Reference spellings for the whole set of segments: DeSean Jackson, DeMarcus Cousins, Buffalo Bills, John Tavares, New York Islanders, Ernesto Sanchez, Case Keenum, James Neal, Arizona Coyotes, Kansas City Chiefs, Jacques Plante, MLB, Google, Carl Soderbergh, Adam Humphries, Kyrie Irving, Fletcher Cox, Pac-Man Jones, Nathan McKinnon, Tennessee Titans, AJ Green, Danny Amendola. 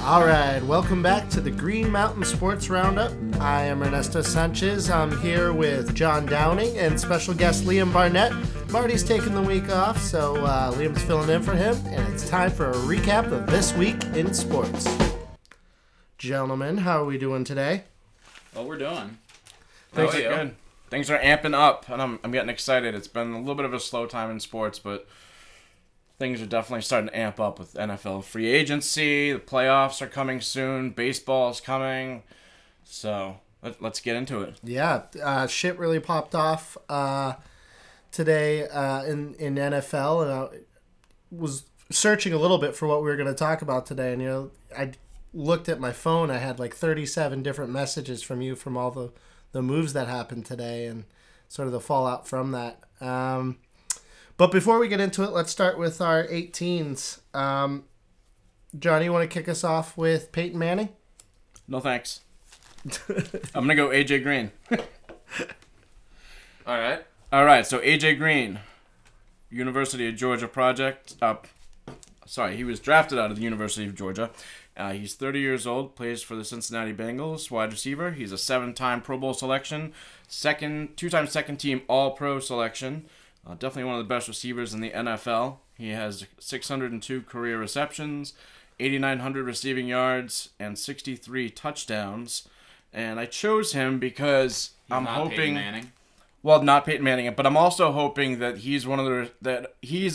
All right, welcome back to the Green Mountain Sports Roundup. I am Ernesto Sanchez. I'm here with John Downing and special guest Liam Barnett. Marty's taking the week off, so Liam's filling in for him, and it's time for a recap of this week in sports. Gentlemen, how are we doing today? Well, we're doing. Things are good. Things are amping up, and I'm getting excited. It's been a little bit of a slow time in sports, but things are definitely starting to amp up with NFL free agency. The playoffs are coming soon. Baseball is coming. So let's get into it. Yeah, shit really popped off today in NFL, and I was searching a little bit for what we were going to talk about today, and I looked at my phone. I had like 37 different messages from you from all the moves that happened today and sort of the fallout from that. But before we get into it, let's start with our 18s. Johnny, you want to kick us off with Peyton Manning? No, thanks. I'm going to go AJ Green. All right. So AJ Green, University of Georgia project. He was drafted out of the University of Georgia. He's 30 years old, plays for the Cincinnati Bengals, wide receiver. He's a 7-time Pro Bowl selection, two-time second-team All-Pro selection. Definitely one of the best receivers in the NFL. He has 602 career receptions, 8,900 receiving yards, and 63 touchdowns. And I chose him because I'm hoping... Not Peyton Manning. Well, not Peyton Manning, but I'm also hoping that he's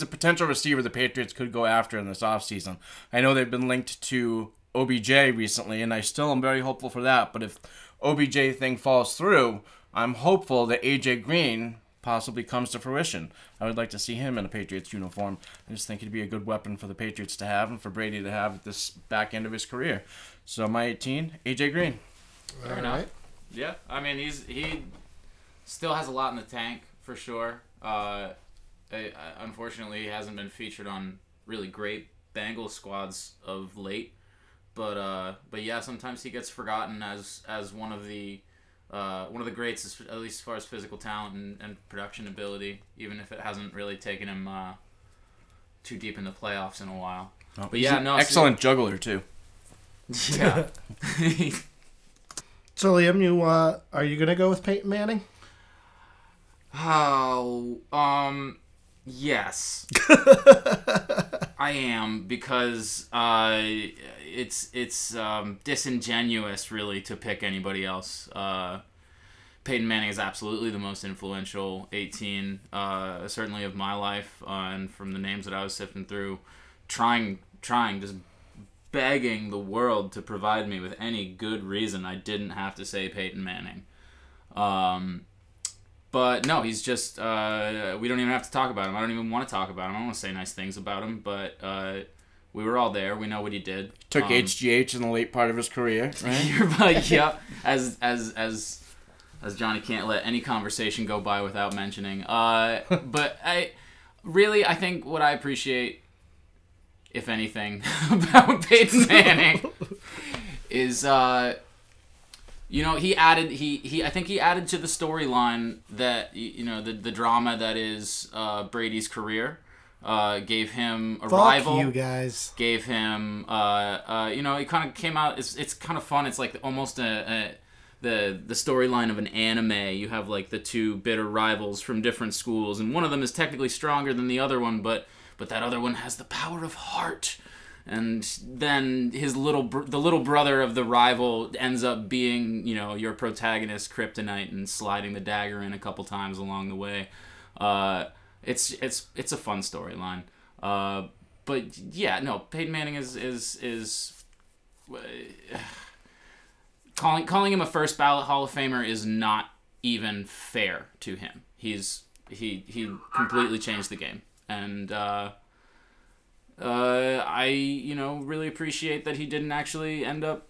a potential receiver the Patriots could go after in this offseason. I know they've been linked to OBJ recently, and I still am very hopeful for that. But if OBJ thing falls through, I'm hopeful that AJ Green possibly comes to fruition. I would like to see him in a Patriots uniform. I just think he'd be a good weapon for the Patriots to have and for Brady to have at this back end of his career. So my 18, AJ Green. Fair enough. Yeah, I mean, he still has a lot in the tank, for sure. Unfortunately, he hasn't been featured on really great Bengals squads of late. But yeah, sometimes he gets forgotten as one of the greats, at least as far as physical talent and production ability, even if it hasn't really taken him too deep in the playoffs in a while. Oh, but yeah, excellent juggler, too. Yeah. So, Liam, are you going to go with Peyton Manning? Oh, yes. I am, because it's disingenuous, really, to pick anybody else. Peyton Manning is absolutely the most influential 18, certainly of my life, and from the names that I was sifting through, trying, just begging the world to provide me with any good reason I didn't have to say Peyton Manning. But no, he's just, we don't even have to talk about him. I don't even want to talk about him. I don't want to say nice things about him, but we were all there. We know what he did. Took HGH in the late part of his career, right? But, yeah, as Johnny can't let any conversation go by without mentioning. But I think what I appreciate, if anything, about Peyton Manning is... I think he added to the storyline that, the drama that is Brady's career, gave him a rival. Fuck you guys. Gave him, it kind of came out, it's kind of fun. It's like almost the storyline of an anime. You have like the two bitter rivals from different schools, and one of them is technically stronger than the other one, but that other one has the power of heart. And then his little brother of the rival ends up being, your protagonist, Kryptonite, and sliding the dagger in a couple times along the way. It's a fun storyline. But yeah, no, Peyton Manning is calling him a first ballot Hall of Famer is not even fair to him. He completely changed the game, and. I, really appreciate that he didn't actually end up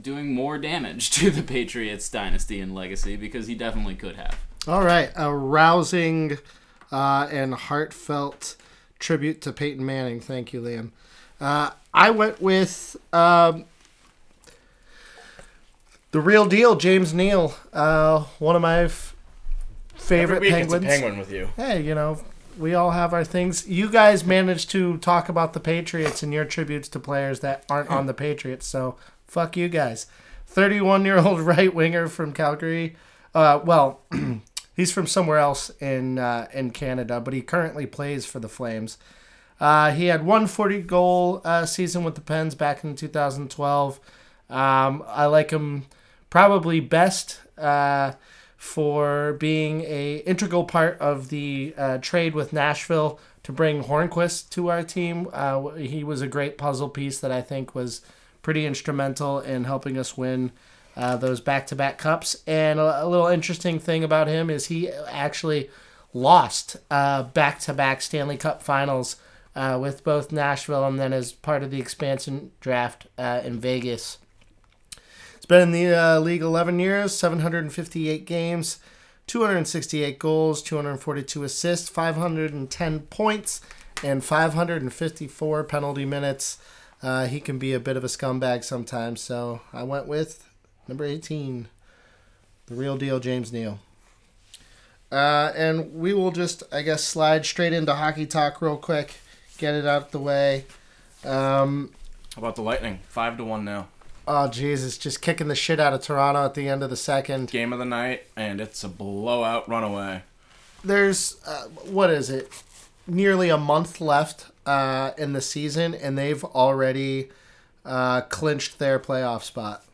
doing more damage to the Patriots dynasty and legacy, because he definitely could have. All right. A rousing and heartfelt tribute to Peyton Manning. Thank you, Liam. I went with the real deal, James Neal, one of my favorite Penguins. Every week it's a Penguin with you. Hey, you know, we all have our things. You guys managed to talk about the Patriots in your tributes to players that aren't on the Patriots, so fuck you guys. 31-year-old right winger from Calgary. Well, he's from somewhere else in Canada, but he currently plays for the Flames. He had 140-goal season with the Pens back in 2012. I like him probably best for being an integral part of the trade with Nashville to bring Hornquist to our team. He was a great puzzle piece that I think was pretty instrumental in helping us win those back-to-back cups. And a little interesting thing about him is he actually lost back-to-back Stanley Cup finals with both Nashville and then as part of the expansion draft in Vegas. He's been in the league 11 years, 758 games, 268 goals, 242 assists, 510 points, and 554 penalty minutes. He can be a bit of a scumbag sometimes, so I went with number 18, the real deal, James Neal. And we will just, I guess, slide straight into hockey talk real quick, get it out the way. How about the Lightning? 5-1 now. Oh, Jesus, just kicking the shit out of Toronto at the end of the second. Game of the night, and it's a blowout runaway. There's, what is it, nearly a month left in the season, and they've already clinched their playoff spot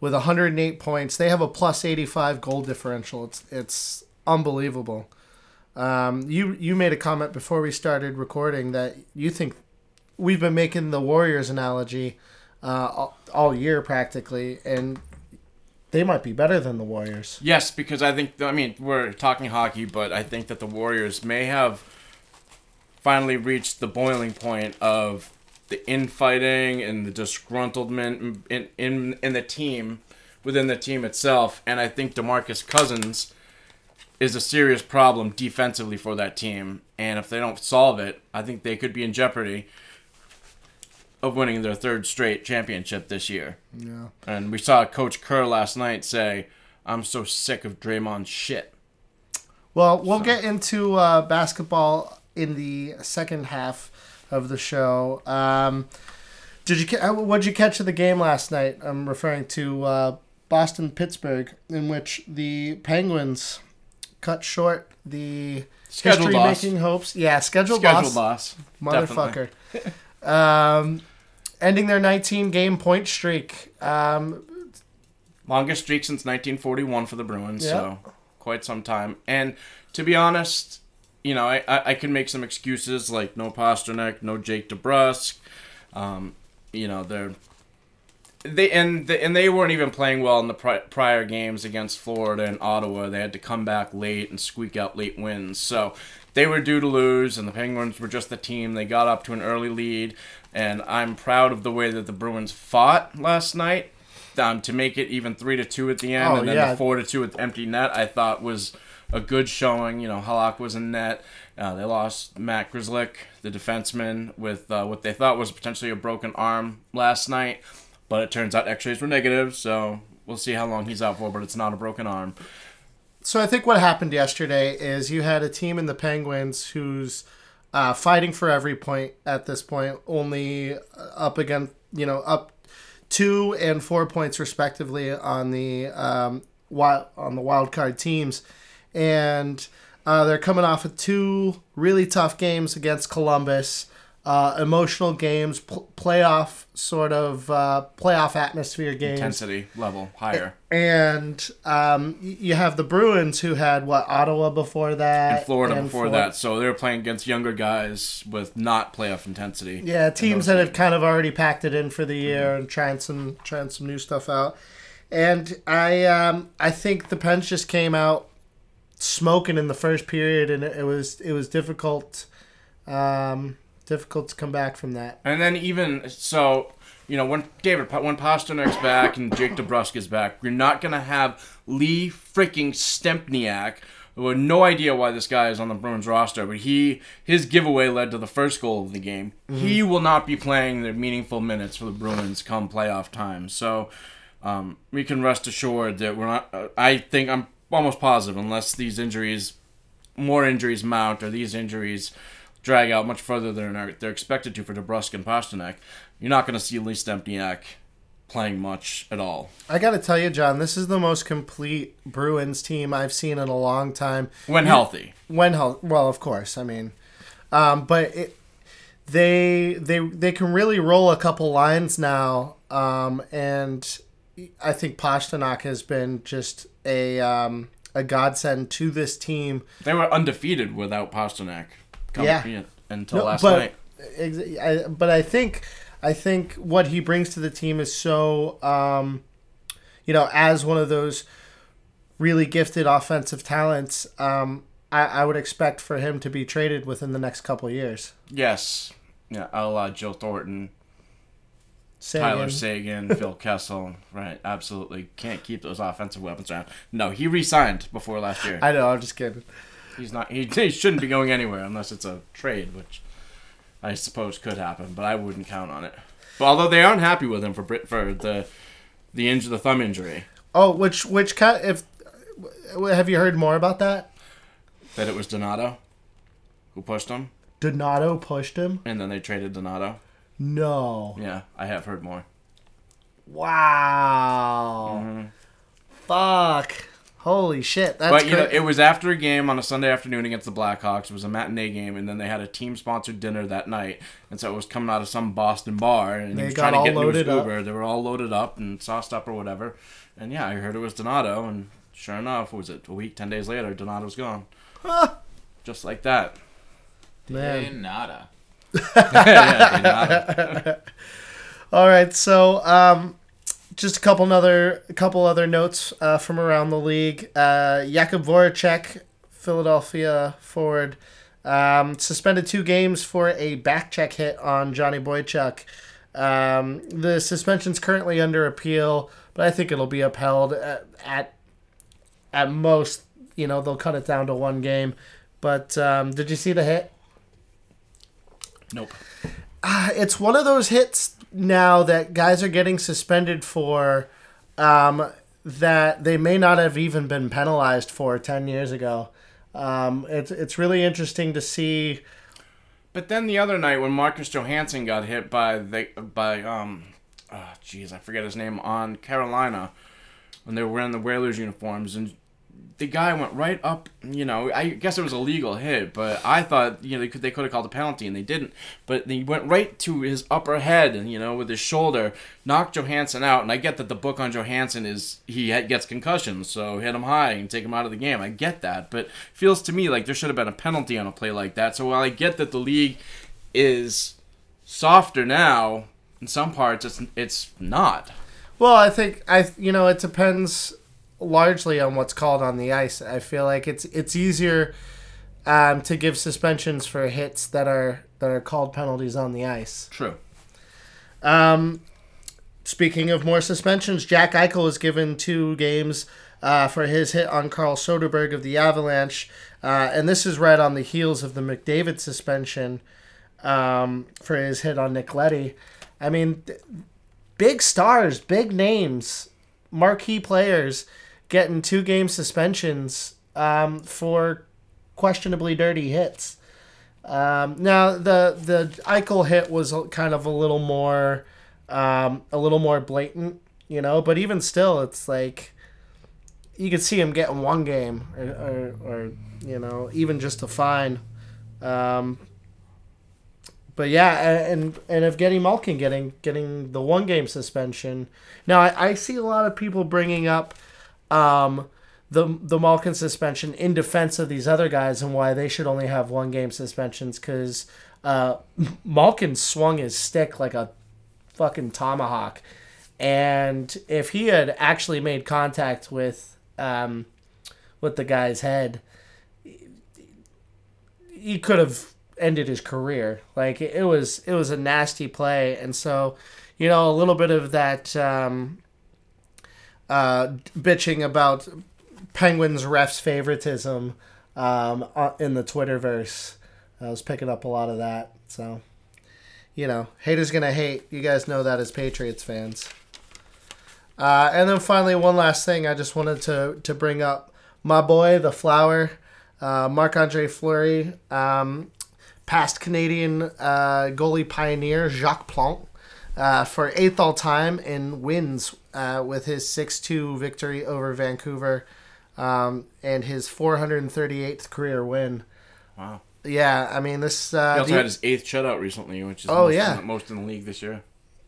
with 108 points. They have a plus 85 goal differential. It's unbelievable. You made a comment before we started recording that you think we've been making the Warriors analogy all year practically, and they might be better than the Warriors. Yes, because I think we're talking hockey, but I think that the Warriors may have finally reached the boiling point of the infighting and the disgruntlement in the team, within the team itself. And I think DeMarcus Cousins is a serious problem defensively for that team. And if they don't solve it, I think they could be in jeopardy of winning their third straight championship this year. Yeah. And we saw Coach Kerr last night say, "I'm so sick of Draymond's shit." Well, we'll get into basketball in the second half of the show. What did you catch of the game last night? I'm referring to Boston-Pittsburgh, in which the Penguins cut short the history-making hopes. Yeah, scheduled loss. Motherfucker. Ending their 19-game point streak. Longest streak since 1941 for the Bruins, yeah. So quite some time. And to be honest, you know, I can make some excuses like no Pastrnak, no Jake DeBrusk. You know, they weren't even playing well in the prior games against Florida and Ottawa. They had to come back late and squeak out late wins. So they were due to lose, and the Penguins were just the team. They got up to an early lead, and I'm proud of the way that the Bruins fought last night to make it even 3-2 at the end, the 4-2 with empty net. I thought was a good showing. You know, Halak was in net. They lost Matt Grizzlick, the defenseman, with what they thought was potentially a broken arm last night. But it turns out x-rays were negative, so we'll see how long he's out for, but it's not a broken arm. So I think what happened yesterday is you had a team in the Penguins who's fighting for every point at this point, only up again, you know, up 2 and 4 points respectively on the wild card teams. And they're coming off of 2 really tough games against Columbus, emotional games, playoff sort of playoff atmosphere games. Intensity level higher. And you have the Bruins who had, Ottawa before that? And Florida before that. So they were playing against younger guys with not playoff intensity. Yeah, teams that have kind of already packed it in for the year and trying some new stuff out. And I think the Pens just came out smoking in the first period, and it was difficult to come back from that. And then even so, you know, when Pastrnak's back and Jake DeBrusk is back, you're not gonna have Lee freaking Stempniak. We have no idea why this guy is on the Bruins roster, but his giveaway led to the first goal of the game. Mm-hmm. He will not be playing the meaningful minutes for the Bruins come playoff time. So we can rest assured that we're not. I think I'm almost positive, unless these injuries, more injuries mount, or these injuries drag out much further than they're expected to for DeBrusk and Pastrnak, you're not going to see Lee Stempniak playing much at all. I got to tell you, John, this is the most complete Bruins team I've seen in a long time. When healthy. Well, of course. I mean, but they can really roll a couple lines now, and I think Pastrnak has been just a godsend to this team. They were undefeated without Pastrnak until last night. But I think what he brings to the team is so, as one of those really gifted offensive talents, I would expect for him to be traded within the next couple of years. Yes. Yeah, Joe Thornton, Tyler Seguin, Phil Kessel. Right, absolutely. Can't keep those offensive weapons around. No, he re-signed before last year. I know, I'm just kidding. He's not. He shouldn't be going anywhere unless it's a trade, which I suppose could happen, but I wouldn't count on it. But although they aren't happy with him for the thumb injury. Oh, which cut? Have you heard more about that? That it was Donato who pushed him. Donato pushed him, and then they traded Donato. No. Yeah, I have heard more. Wow. Mm-hmm. Fuck. Holy shit. That's but, it was after a game on a Sunday afternoon against the Blackhawks. It was a matinee game, and then they had a team-sponsored dinner that night. And so it was coming out of some Boston bar, and he was trying to get into his Uber. They were all loaded up and sauced up or whatever. And, yeah, I heard it was Donato, and sure enough, was it a week, 10 days later, Donato's gone. Huh. Just like that. Man. Donato. All right, so... just a couple other notes from around the league. Jakub Voracek, Philadelphia forward, suspended 2 games for a back check hit on Johnny Boychuk. The suspension's currently under appeal, but I think it'll be upheld at most. You know, they'll cut it down to 1 game. But did you see the hit? Nope. It's one of those hits now that guys are getting suspended for that they may not have even been penalized for 10 years ago. It's really interesting to see. But then the other night when Marcus Johansson got hit I forget his name, on Carolina, when they were wearing the Whalers uniforms, and the guy went right up, I guess it was a legal hit, but I thought, they could have called a penalty, and they didn't. But he went right to his upper head, and, with his shoulder, knocked Johansson out. And I get that the book on Johansson is he gets concussions, so hit him high and take him out of the game. I get that, but it feels to me like there should have been a penalty on a play like that. So while I get that the league is softer now, in some parts, it's not. Well, I think, it depends largely on what's called on the ice. I feel like it's easier to give suspensions for hits that are called penalties on the ice. True. Speaking of more suspensions, Jack Eichel was given 2 games for his hit on Carl Soderbergh of the Avalanche, and this is right on the heels of the McDavid suspension for his hit on Nick Leddy. I mean, big stars, big names, marquee players getting 2-game suspensions for questionably dirty hits. Now the Eichel hit was kind of a little more blatant, but even still, it's like you could see him getting 1 game or even just a fine. But yeah, and Evgeny Malkin getting the 1-game suspension. Now I see a lot of people bringing up the Malkin suspension in defense of these other guys and why they should only have 1-game suspensions, because Malkin swung his stick like a fucking tomahawk, and if he had actually made contact with the guy's head, he could have ended his career. Like, it was a nasty play, and so a little bit of that bitching about Penguins refs favoritism in the Twitterverse. I was picking up a lot of that, so haters gonna hate. You guys know that as Patriots fans. And then finally, one last thing I just wanted to bring up. my boy, the Flower, Marc-Andre Fleury, past Canadian goalie pioneer Jacques Plante, for eighth all time in wins with his 6-2 victory over Vancouver, and his 438th career win. Wow. Yeah, I mean, this... he also had his eighth shutout recently, which is most in the league this year.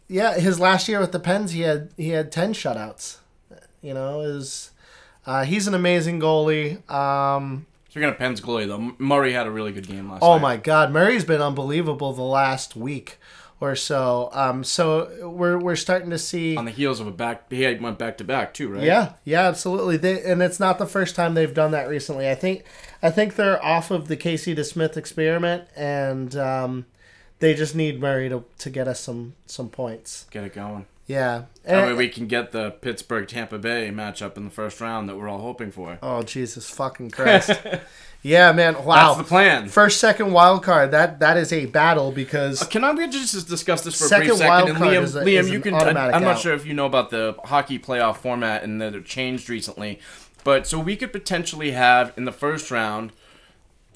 Yeah, his last year with the Pens, he had 10 shutouts. You know, he's an amazing goalie. Speaking of Pens goalie, though, Murray had a really good game last night. Oh, my God. Murray's been unbelievable the last week or so. So we're starting to see... On the heels of he went back-to-back, too, right? Yeah, absolutely. And it's not the first time they've done that recently. I think they're off of the Casey DeSmith experiment, and they just need Murray to get us some points. Get it going. Yeah. That way we can get the Pittsburgh-Tampa Bay matchup in the first round that we're all hoping for. Oh, Jesus fucking Christ. Yeah, man. Wow. That's the plan. First, second wild card. That is a battle because... can we just discuss this for a brief second? And Liam, you can... I'm not sure if you know about the hockey playoff format and that it changed recently. But so we could potentially have in the first round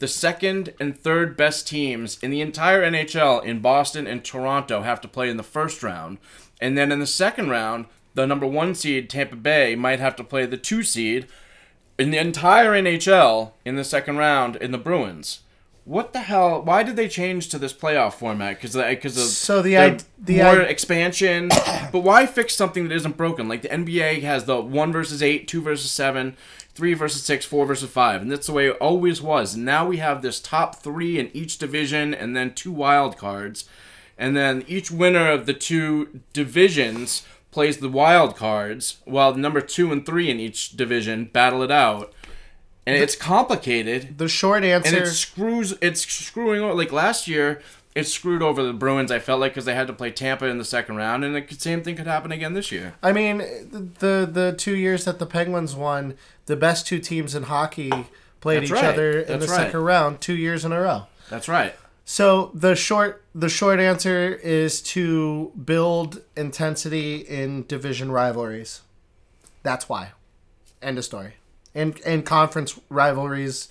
the second and third best teams in the entire NHL in Boston and Toronto have to play in the first round. And then in the second round, the number one seed Tampa Bay might have to play the 2 seed in the entire NHL in the second round in the Bruins. What the hell? Why did they change to this playoff format? Because of the expansion. But why fix something that isn't broken? Like the NBA has the 1 versus 8, 2 versus 7, 3 versus 6, 4 versus 5, and that's the way it always was. Now we have this top 3 in each division, and then 2 wild cards, and then each winner of the 2 divisions plays the wild cards, while number 2 and 3 in each division battle it out. And it's complicated. The short answer... And it's screwing over. Like, last year, it screwed over the Bruins, I felt like, because they had to play Tampa in the second round, and the same thing could happen again this year. I mean, the 2 years that the Penguins won, the best 2 teams in hockey played each other in the second round 2 years in a row. That's right. So the short answer is to build intensity in division rivalries. That's why. End of story. And conference rivalries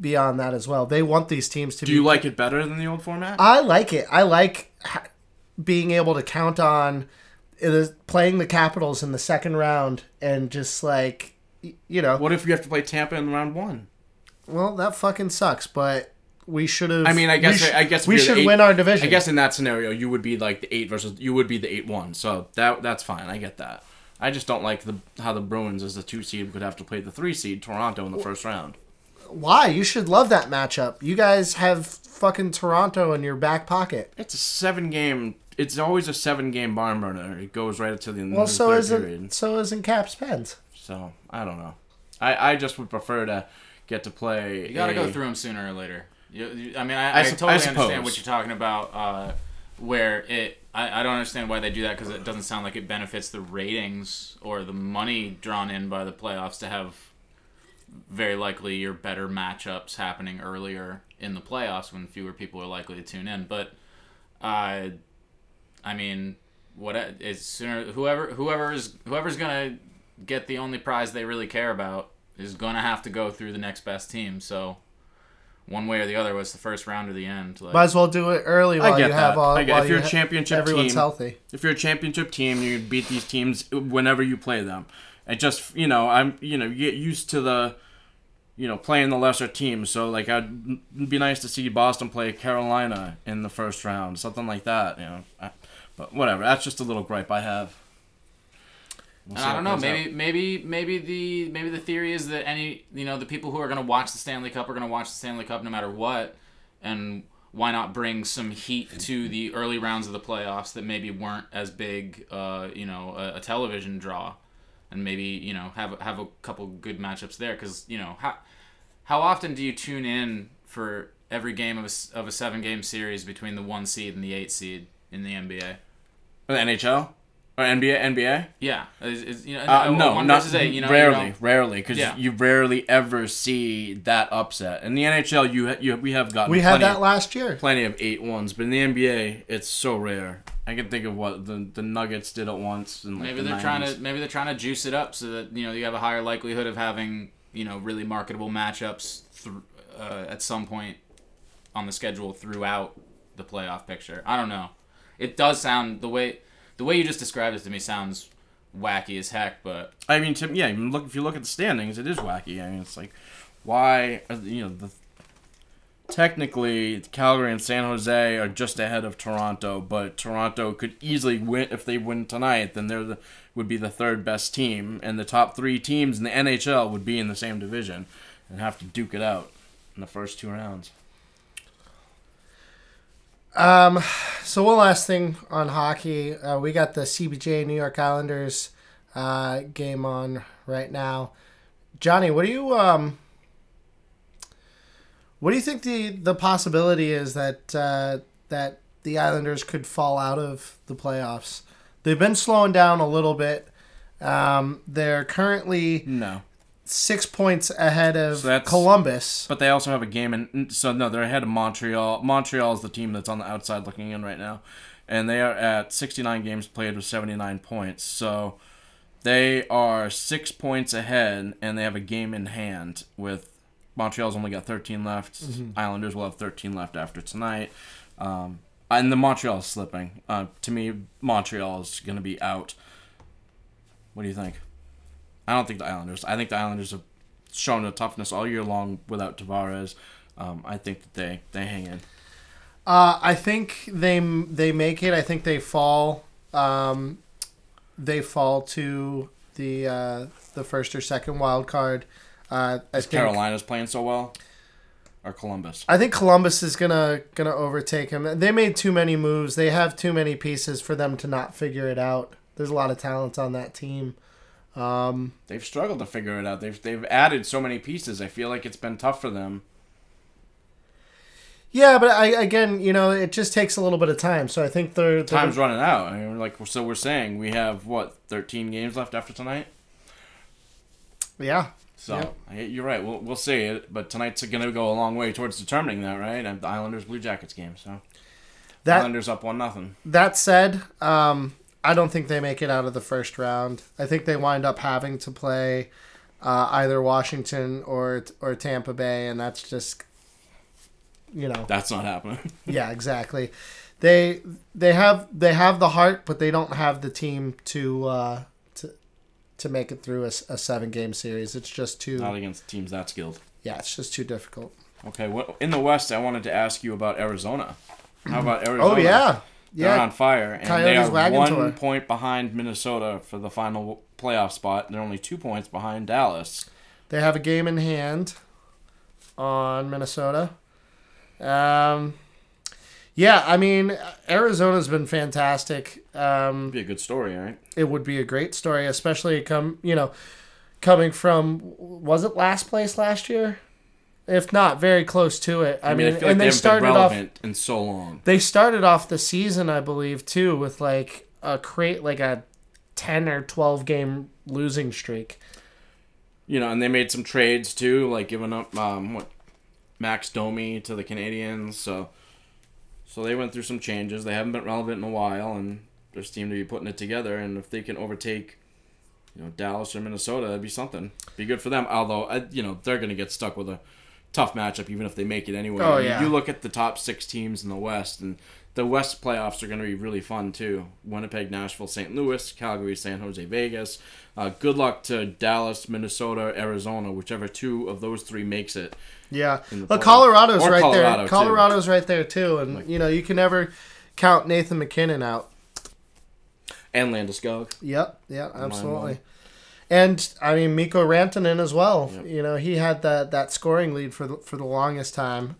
beyond that as well. They want these teams to be... Do you like it better than the old format? I like it. I like being able to count on playing the Capitals in the second round and just like, you know... What if you have to play Tampa in round 1? Well, that fucking sucks, but we should have... I mean, I guess we should win our division. I guess in that scenario, you would be like the 8 versus... You would be the 8-1, so that's fine. I get that. I just don't like how the Bruins as the 2 seed would have to play the 3 seed Toronto in the first round. Why? You should love that matchup. You guys have fucking Toronto in your back pocket. It's a 7-game. It's always a 7-game barn burner. It goes right to the end of the third period. Well, so isn't Caps Pens. So I don't know. I just would prefer to get to play. You got to go through them sooner or later. I understand what you're talking about. I don't understand why they do that because it doesn't sound like it benefits the ratings or the money drawn in by the playoffs to have very likely your better matchups happening earlier in the playoffs when fewer people are likely to tune in. But whoever's gonna get the only prize they really care about is gonna have to go through the next best team. So. One way or the other was the first round or the end. Like, might as well do it early while you have all. Everyone's healthy. If you're a championship team, you beat these teams whenever you play them. And just you get used to the, playing the lesser teams. So like, it'd be nice to see Boston play Carolina in the first round, something like that. But whatever. That's just a little gripe I have. We'll I don't know. Maybe the theory is that the people who are going to watch the Stanley Cup are going to watch the Stanley Cup no matter what, and why not bring some heat to the early rounds of the playoffs that maybe weren't as big, a television draw, and maybe have a couple good matchups there because how often do you tune in for every game of a 7-game series between the 1 seed and the 8 seed in the NBA? Or the NHL. Or NBA? Yeah. Rarely. Because you rarely ever see that upset. In the NHL, we have gotten We had that last year. Plenty of 8-1s. But in the NBA, it's so rare. I can think of what the Nuggets did at once. Maybe they're trying to juice it up so that you have a higher likelihood of having you know, really marketable matchups at some point on the schedule throughout the playoff picture. I don't know. It does sound the way you just described it to me sounds wacky as heck, but I mean, if you look at the standings, it is wacky. I mean, it's like, why, you know, technically Calgary and San Jose are just ahead of Toronto, but Toronto could easily win. If they win tonight, then would be the third best team, and the top three teams in the NHL would be in the same division and have to duke it out in the first two rounds. So one last thing on hockey. We got the CBJ New York Islanders game on right now. Johnny, what do you think the possibility is that the Islanders could fall out of the playoffs? They've been slowing down a little bit. They're currently 6 points ahead of Columbus. But they also have a game, they're ahead of Montreal. Montreal is the team that's on the outside looking in right now. And they are at 69 games played with 79 points. So they are 6 points ahead, and they have a game in hand with... Montreal's only got 13 left. Mm-hmm. Islanders will have 13 left after tonight. And the Montreal is slipping. To me, Montreal is going to be out. What do you think? I don't think the Islanders. I think the Islanders have shown a toughness all year long without Tavares. I think that they hang in. I think they make it. I think they fall. They fall to the first or second wild card. Carolina's playing so well, or Columbus? I think Columbus is gonna overtake him. They made too many moves. They have too many pieces for them to not figure it out. There's a lot of talent on that team. They've struggled to figure it out. They've added so many pieces. I feel like it's been tough for them. Yeah, but it just takes a little bit of time. So I think time's running out. I mean, so we're saying we have 13 games left after tonight. Yeah. So, You're right. We'll see it, but tonight's going to go a long way towards determining that, right? And the Islanders-Blue Jackets game, so... Islanders up 1-0. That said, I don't think they make it out of the first round. I think they wind up having to play either Washington or Tampa Bay, and that's just, you know... That's not happening. Yeah, exactly. They have the heart, but they don't have the team to make it through a seven-game series. It's just too... Not against teams that skilled. Yeah, it's just too difficult. Okay, in the West, I wanted to ask you about Arizona. How about Arizona? Oh, yeah. They're on fire, and Coyotes they are 1 point behind Minnesota for the final playoff spot, and they're only 2 points behind Dallas. They have a game in hand on Minnesota. Yeah, I mean, Arizona's been fantastic. It'd be a good story, right? It would be a great story, especially coming from, was it last place last year? If not, very close to it. I mean, I feel and like they started been relevant off in so long. They started off the season, I believe, too, with a 10 or 12 game losing streak. You know, and they made some trades too, like giving up Max Domi to the Canadiens, so. So they went through some changes. They haven't been relevant in a while, and they seem to be putting it together. And if they can overtake, Dallas or Minnesota, that'd be something. Be good for them. Although, they're going to get stuck with a tough matchup, even if they make it anyway. Oh, yeah. You look at the top six teams in the West, and the West playoffs are going to be really fun too. Winnipeg, Nashville, St. Louis, Calgary, San Jose, Vegas. Good luck to Dallas, Minnesota, Arizona, whichever two of those three makes it. Yeah, but Colorado's right there. Colorado's right there too, and you can never count Nathan McKinnon out. And Landeskog. Yep, yeah, absolutely. And I mean Mikko Rantanen as well. Yep. He had that scoring lead for the longest time.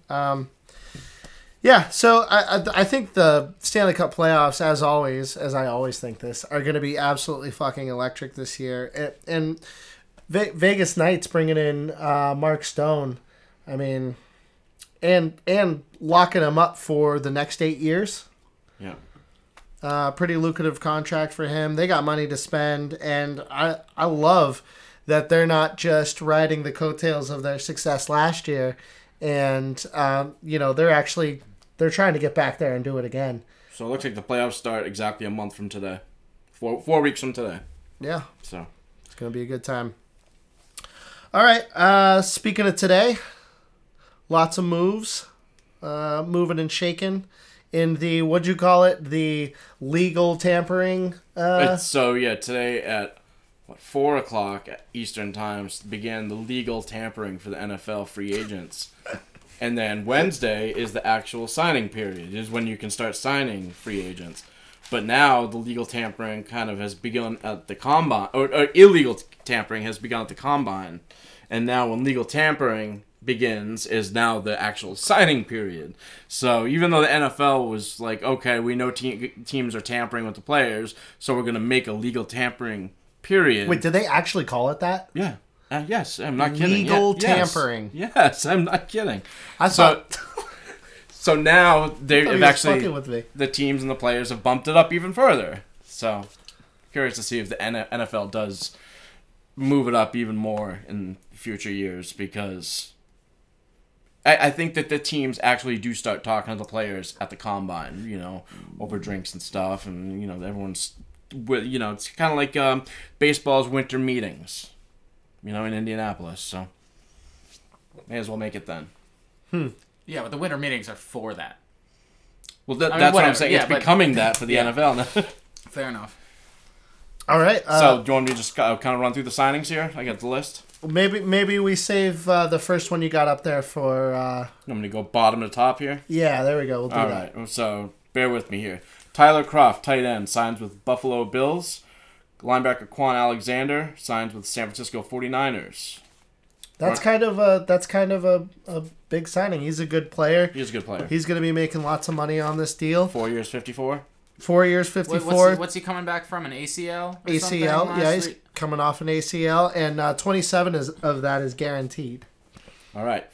Yeah, so I think the Stanley Cup playoffs, as always, as I always think this, are going to be absolutely fucking electric this year. And Vegas Knights bringing in Mark Stone. I mean, and locking him up for the next 8 years. Yeah. Pretty lucrative contract for him. They got money to spend, and I love that they're not just riding the coattails of their success last year, and they're trying to get back there and do it again. So it looks like the playoffs start exactly a month from today, 4 weeks from today. Yeah. So it's gonna be a good time. All right. Speaking of today, lots of moves, moving and shaking in the, what'd you call it? The legal tampering. So yeah, today at 4 o'clock Eastern time began the legal tampering for the NFL free agents. And then Wednesday is the actual signing period. It is when you can start signing free agents. But now the legal tampering kind of has begun at the combine, or illegal tampering has begun at the combine. And now when legal tampering begins is now the actual signing period. So even though the NFL was like, okay, we know teams are tampering with the players, so we're going to make a legal tampering period. Wait, did they actually call it that? Yeah. Yes, I'm not kidding. Legal tampering. Yes, I'm not kidding. I thought... So now they've actually, the teams and the players have bumped it up even further. So curious to see if the NFL does move it up even more in future years, because I think that the teams actually do start talking to the players at the combine, you know, over drinks and stuff. And, you know, everyone's, you know, it's kind of like baseball's winter meetings, you know, in Indianapolis. So may as well make it then. Yeah, but the winter meetings are for that. Well, that's what I'm saying. Yeah, it's becoming that for the NFL now. Fair enough. All right. So, do you want me to just kind of run through the signings here? I got the list. Maybe we save the first one you got up there for... I'm going to go bottom to top here? Yeah, there we go. We'll do all that. All right, so bear with me here. Tyler Kroft, tight end, signs with Buffalo Bills. Linebacker Quan Alexander signs with San Francisco 49ers. That's kind of a big signing. He's a good player. He's going to be making lots of money on this deal. 4 years, $54 million $4 years, $54 million What's he coming back from? An ACL? He's coming off an ACL, and 27 of that is guaranteed. All right.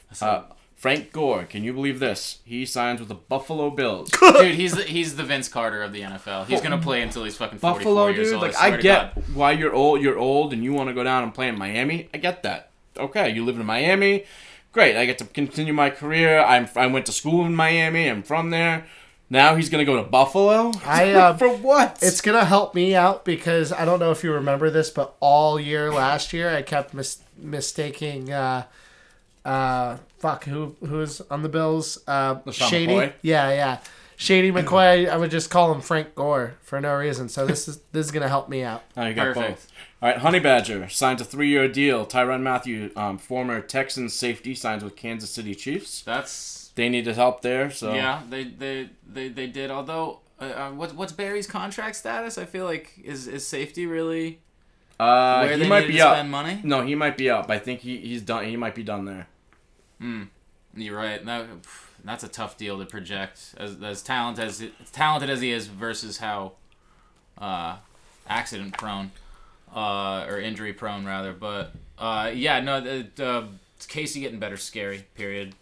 Frank Gore, can you believe this? He signs with the Buffalo Bills. Dude, he's the Vince Carter of the NFL. He's going to play until he's fucking 44 years old. Like, I get why you're old and you want to go down and play in Miami. I get that. Okay, you live in Miami. Great, I get to continue my career. I went to school in Miami. I'm from there. Now he's going to go to Buffalo? For what? It's going to help me out because I don't know if you remember this, but all year last year I kept mistaking... who's on the Bills? Shady. McCoy? Yeah. Shady McCoy. I would just call him Frank Gore for no reason. So this is gonna help me out. Oh, you got both. All right, Honey Badger signs a 3-year deal. Tyrann Mathieu, former Texans safety, signs with Kansas City Chiefs. They needed help there. So yeah, they did. Although, what's Barry's contract status? I feel like is safety really where they might be to spend money? No, he might be up. I think he's done. He might be done there. You're right. That's a tough deal to project. As talented as he is versus how accident prone or injury prone rather. But Casey getting better, scary. Period.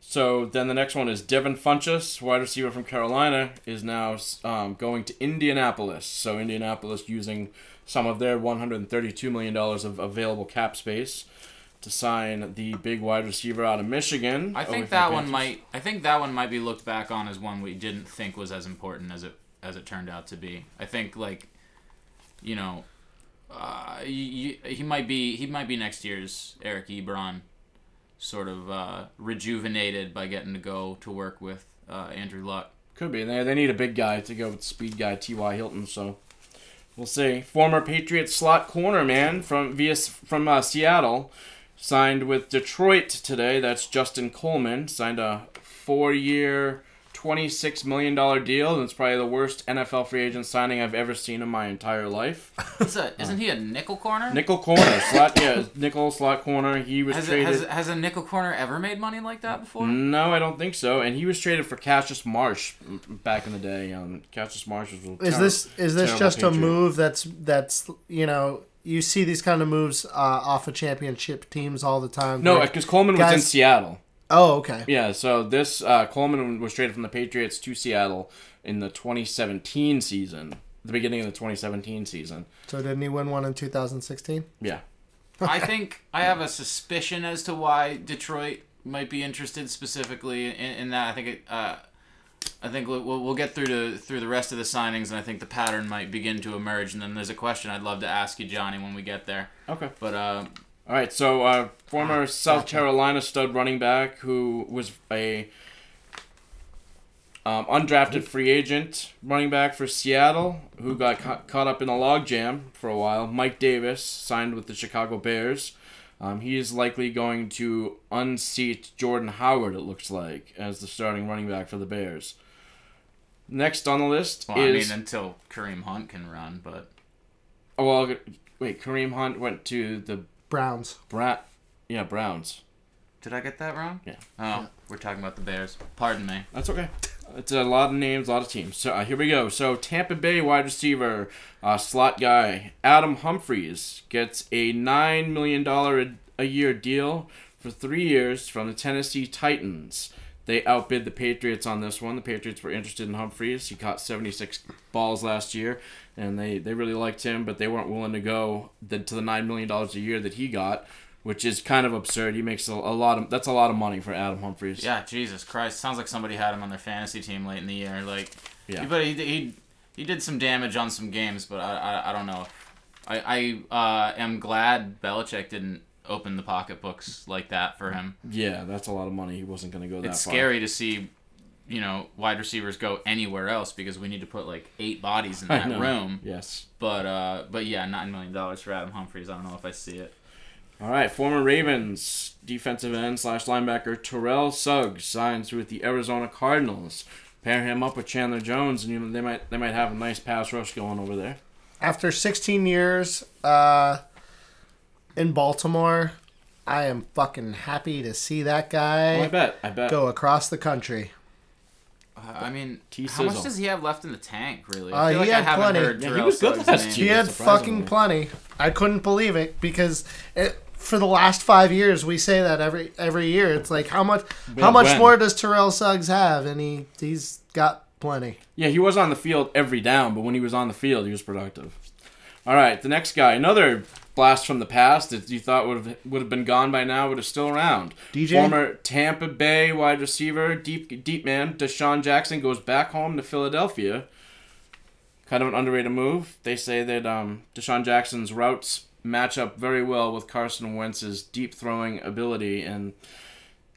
So then the next one is Devin Funchess, wide receiver from Carolina, is now going to Indianapolis. So Indianapolis using some of their $132 million of available cap space to sign the big wide receiver out of Michigan. I think that one might be looked back on as one we didn't think was as important as it turned out to be. I think, like, you know, he might be next year's Eric Ebron, sort of rejuvenated by getting to go to work with Andrew Luck. Could be. They need a big guy to go with speed guy T.Y. Hilton. So we'll see. Former Patriots slot corner man from Seattle. Signed with Detroit today. That's Justin Coleman. Signed a 4-year, $26 million deal. And it's probably the worst NFL free agent signing I've ever seen in my entire life. Isn't he a nickel corner? Nickel corner. Slot corner. He was traded. Has a nickel corner ever made money like that before? No, I don't think so. And he was traded for Cassius Marsh back in the day. Cassius Marsh was Is this just Patriot. A move that's, you know... You see these kind of moves off of championship teams all the time. No, because Coleman was in Seattle. Oh, okay. Yeah, so this Coleman was traded from the Patriots to Seattle in the 2017 season, the beginning of the 2017 season. So didn't he win one in 2016? Yeah. I think I have a suspicion as to why Detroit might be interested specifically in that. I think we'll get through the rest of the signings, and I think the pattern might begin to emerge. And then there's a question I'd love to ask you, Johnny, when we get there. Okay. But All right, so former South Carolina stud running back who was a undrafted free agent running back for Seattle who got caught up in a logjam for a while. Mike Davis signed with the Chicago Bears. He is likely going to unseat Jordan Howard, it looks like, as the starting running back for the Bears. Next on the list is... I mean, until Kareem Hunt can run, but... Oh, well, wait, Kareem Hunt went to the... Browns. Browns. Did I get that wrong? Yeah. Oh, yeah. We're talking about the Bears. Pardon me. That's okay. It's a lot of names, a lot of teams. So here we go. So Tampa Bay wide receiver, slot guy, Adam Humphries gets a $9 million a year deal for 3 years from the Tennessee Titans. They outbid the Patriots on this one. The Patriots were interested in Humphries. He caught 76 balls last year, and they really liked him, but they weren't willing to go to the $9 million a year that he got, which is kind of absurd. He makes that's a lot of money for Adam Humphries. Yeah, Jesus Christ. Sounds like somebody had him on their fantasy team late in the year. Like, yeah. But he did some damage on some games, but I don't know. I am glad Belichick didn't open the pocketbooks like that for him. Yeah, that's a lot of money. He wasn't going to go that far. It's scary to see, wide receivers go anywhere else because we need to put like 8 bodies in that room. Yes. But yeah, $9 million for Adam Humphries. I don't know if I see it. All right, former Ravens defensive end / linebacker Terrell Suggs signs with the Arizona Cardinals. Pair him up with Chandler Jones, and they might have a nice pass rush going over there. After 16 years, in Baltimore, I am fucking happy to see that guy. Well, I bet. Go across the country. I mean, how much does he have left in the tank? Really, I feel like I haven't heard Terrell Suggs' name. He had fucking plenty. I couldn't believe it because for the last 5 years we say that every year. It's like how much more does Terrell Suggs have? And he's got plenty. Yeah, he was on the field every down, but when he was on the field, he was productive. All right, the next guy, another blast from the past that you thought would have been gone by now, but is still around. DJ? Former Tampa Bay wide receiver, deep man, DeSean Jackson goes back home to Philadelphia. Kind of an underrated move. They say that DeSean Jackson's routes match up very well with Carson Wentz's deep throwing ability, and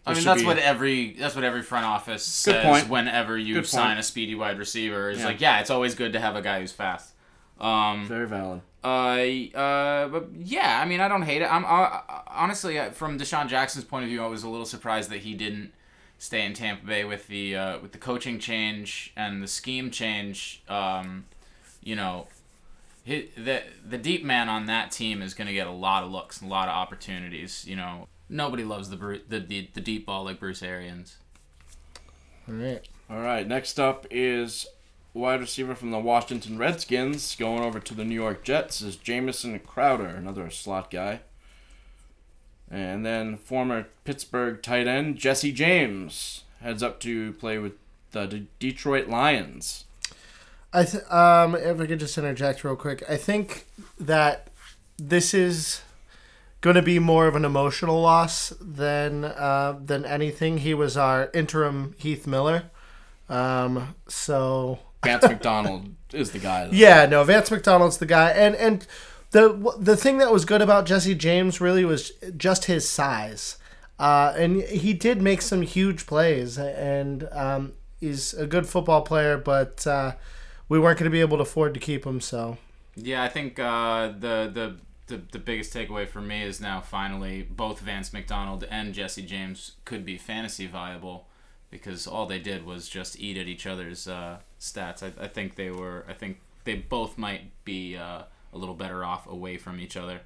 I mean that's what every front office says whenever you sign a speedy wide receiver. It's it's always good to have a guy who's fast. Very valid. But yeah, I mean, I don't hate it. I'm honestly, from DeSean Jackson's point of view, I was a little surprised that he didn't stay in Tampa Bay with the coaching change and the scheme change. The deep man on that team is going to get a lot of looks, a lot of opportunities. Nobody loves the deep ball like Bruce Arians. All right. Next up is wide receiver from the Washington Redskins going over to the New York Jets is Jamison Crowder, another slot guy. And then former Pittsburgh tight end Jesse James heads up to play with the Detroit Lions. If I could just interject real quick, I think that this is going to be more of an emotional loss than anything. He was our interim Heath Miller. So Vance McDonald is the guy. Vance McDonald's the guy. And the thing that was good about Jesse James really was just his size. And he did make some huge plays, and he's a good football player, but we weren't going to be able to afford to keep him. So yeah, I think the biggest takeaway for me is now finally both Vance McDonald and Jesse James could be fantasy viable, because all they did was just eat at each other's stats. I think they both might be a little better off away from each other.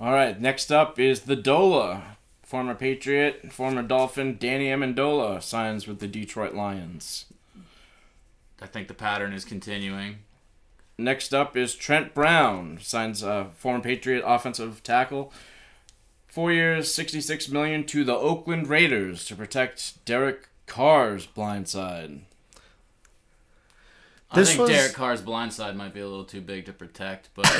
All right, next up is the Dola. Former Patriot, former Dolphin, Danny Amendola signs with the Detroit Lions. I think the pattern is continuing. Next up is Trent Brown, signs a former Patriot offensive tackle. 4 years, $66 million to the Oakland Raiders to protect Derek Carr's blind side. Derek Carr's blind side might be a little too big to protect, but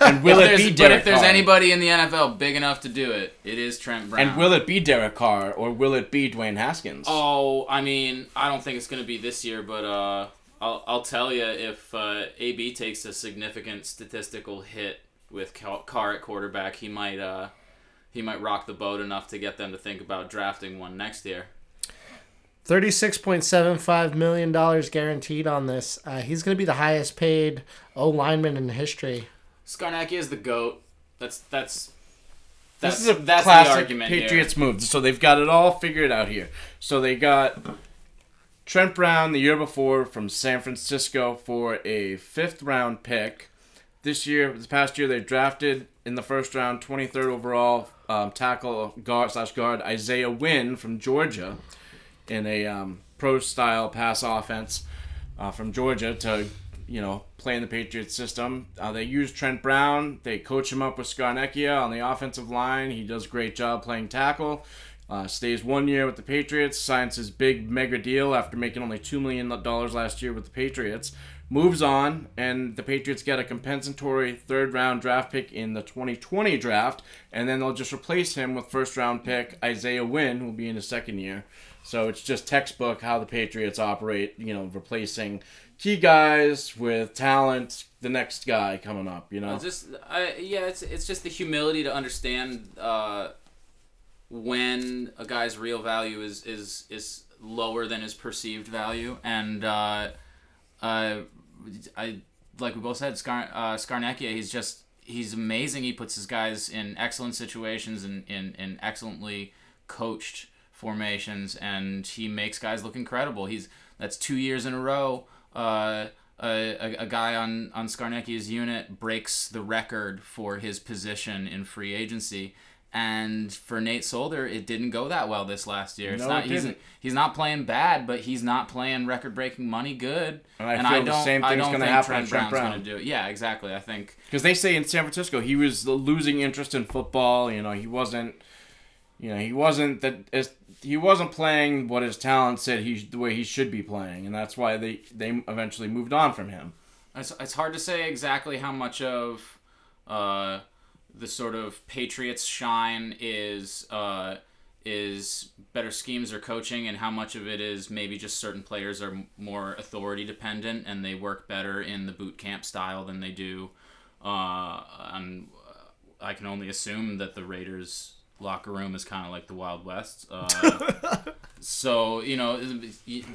and will it be Derek Carr? But if there's anybody in the NFL big enough to do it, it is Trent Brown. And will it be Derek Carr or will it be Dwayne Haskins? Oh, I mean, I don't think it's going to be this year, but I'll tell you if AB takes a significant statistical hit with Carr at quarterback, he might rock the boat enough to get them to think about drafting one next year. $36.75 million guaranteed on this. He's going to be the highest paid O-lineman in history. Skarnacki is the GOAT. That's the argument here. This is a classic Patriots move. So they've got it all figured out here. So they got Trent Brown the year before from San Francisco for a 5th-round pick. This past year, they drafted in the 1st round, 23rd overall, tackle guard/guard Isaiah Wynn from Georgia in a pro-style pass offense from Georgia to, play in the Patriots system. They use Trent Brown. They coach him up with Scarnecchia on the offensive line. He does a great job playing tackle. Stays 1 year with the Patriots. Signs his big mega deal after making only $2 million last year with the Patriots. Moves on, and the Patriots get a compensatory 3rd round draft pick in the 2020 draft, and then they'll just replace him with 1st round pick Isaiah Wynn, who will be in his 2nd year. So it's just textbook how the Patriots operate, replacing key guys with talent, the next guy coming up, It's just the humility to understand when a guy's real value is lower than his perceived value, and like we both said, Scarnecchia, he's amazing. He puts his guys in excellent situations and in excellently coached formations, and he makes guys look incredible. That's 2 years in a row. A guy on Scarnecchia's unit breaks the record for his position in free agency. And for Nate Solder, it didn't go that well this last year. He's not playing bad, but he's not playing record-breaking money good. And I don't think Trent Brown's going to do it. Yeah, exactly. I think because they say in San Francisco he was losing interest in football. He wasn't playing what his talent said the way he should be playing, and that's why they eventually moved on from him. It's hard to say exactly how much of the sort of Patriots shine is better schemes or coaching, and how much of it is maybe just certain players are more authority dependent and they work better in the boot camp style than they do. And I can only assume that the Raiders locker room is kind of like the Wild West. So, there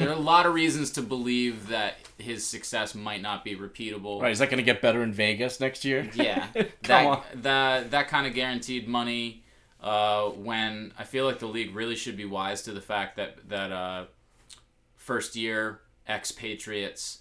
are a lot of reasons to believe that his success might not be repeatable. Right, is that going to get better in Vegas next year? Yeah. That kind of guaranteed money, when I feel like the league really should be wise to the fact that first-year ex-Patriots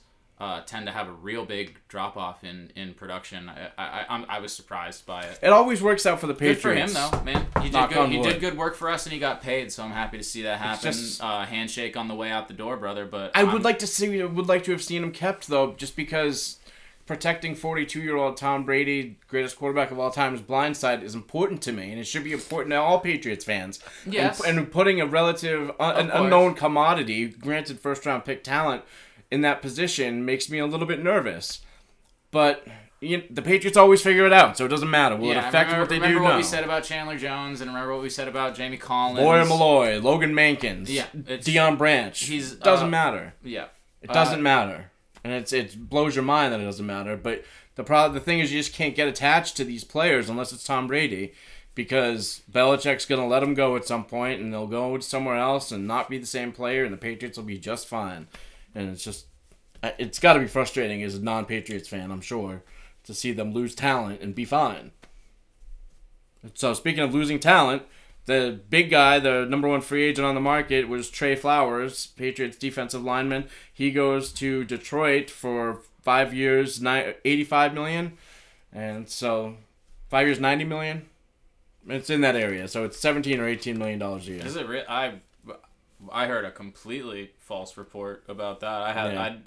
tend to have a real big drop-off in production. I was surprised by it. It always works out for the Patriots. Good for him, though, man. He did good work for us, and he got paid, so I'm happy to see that happen. Just, handshake on the way out the door, brother. But I would like to have seen him kept, though, just because protecting 42-year-old Tom Brady, greatest quarterback of all time, his blind side is important to me, and it should be important to all Patriots fans. Yes. And putting a relative, an unknown commodity, granted first-round pick talent, in that position makes me a little bit nervous. But the Patriots always figure it out, so it doesn't matter. Will it affect what they do now? Remember what we said about Chandler Jones, and remember what we said about Jamie Collins. Boyer Malloy, Logan Mankins, Deion Branch. It doesn't matter. Yeah. It doesn't matter. And it blows your mind that it doesn't matter. But the thing is, you just can't get attached to these players unless it's Tom Brady, because Belichick's going to let them go at some point, and they'll go somewhere else and not be the same player, and the Patriots will be just fine. And it's got to be frustrating as a non-Patriots fan, I'm sure, to see them lose talent and be fine. So speaking of losing talent, the big guy, the number one free agent on the market, was Trey Flowers, Patriots defensive lineman. He goes to Detroit for 5 years, $85 million. And so 5 years, $90 million. It's in that area. So it's $17 or $18 million a year. Is it real? I heard a completely false report about that.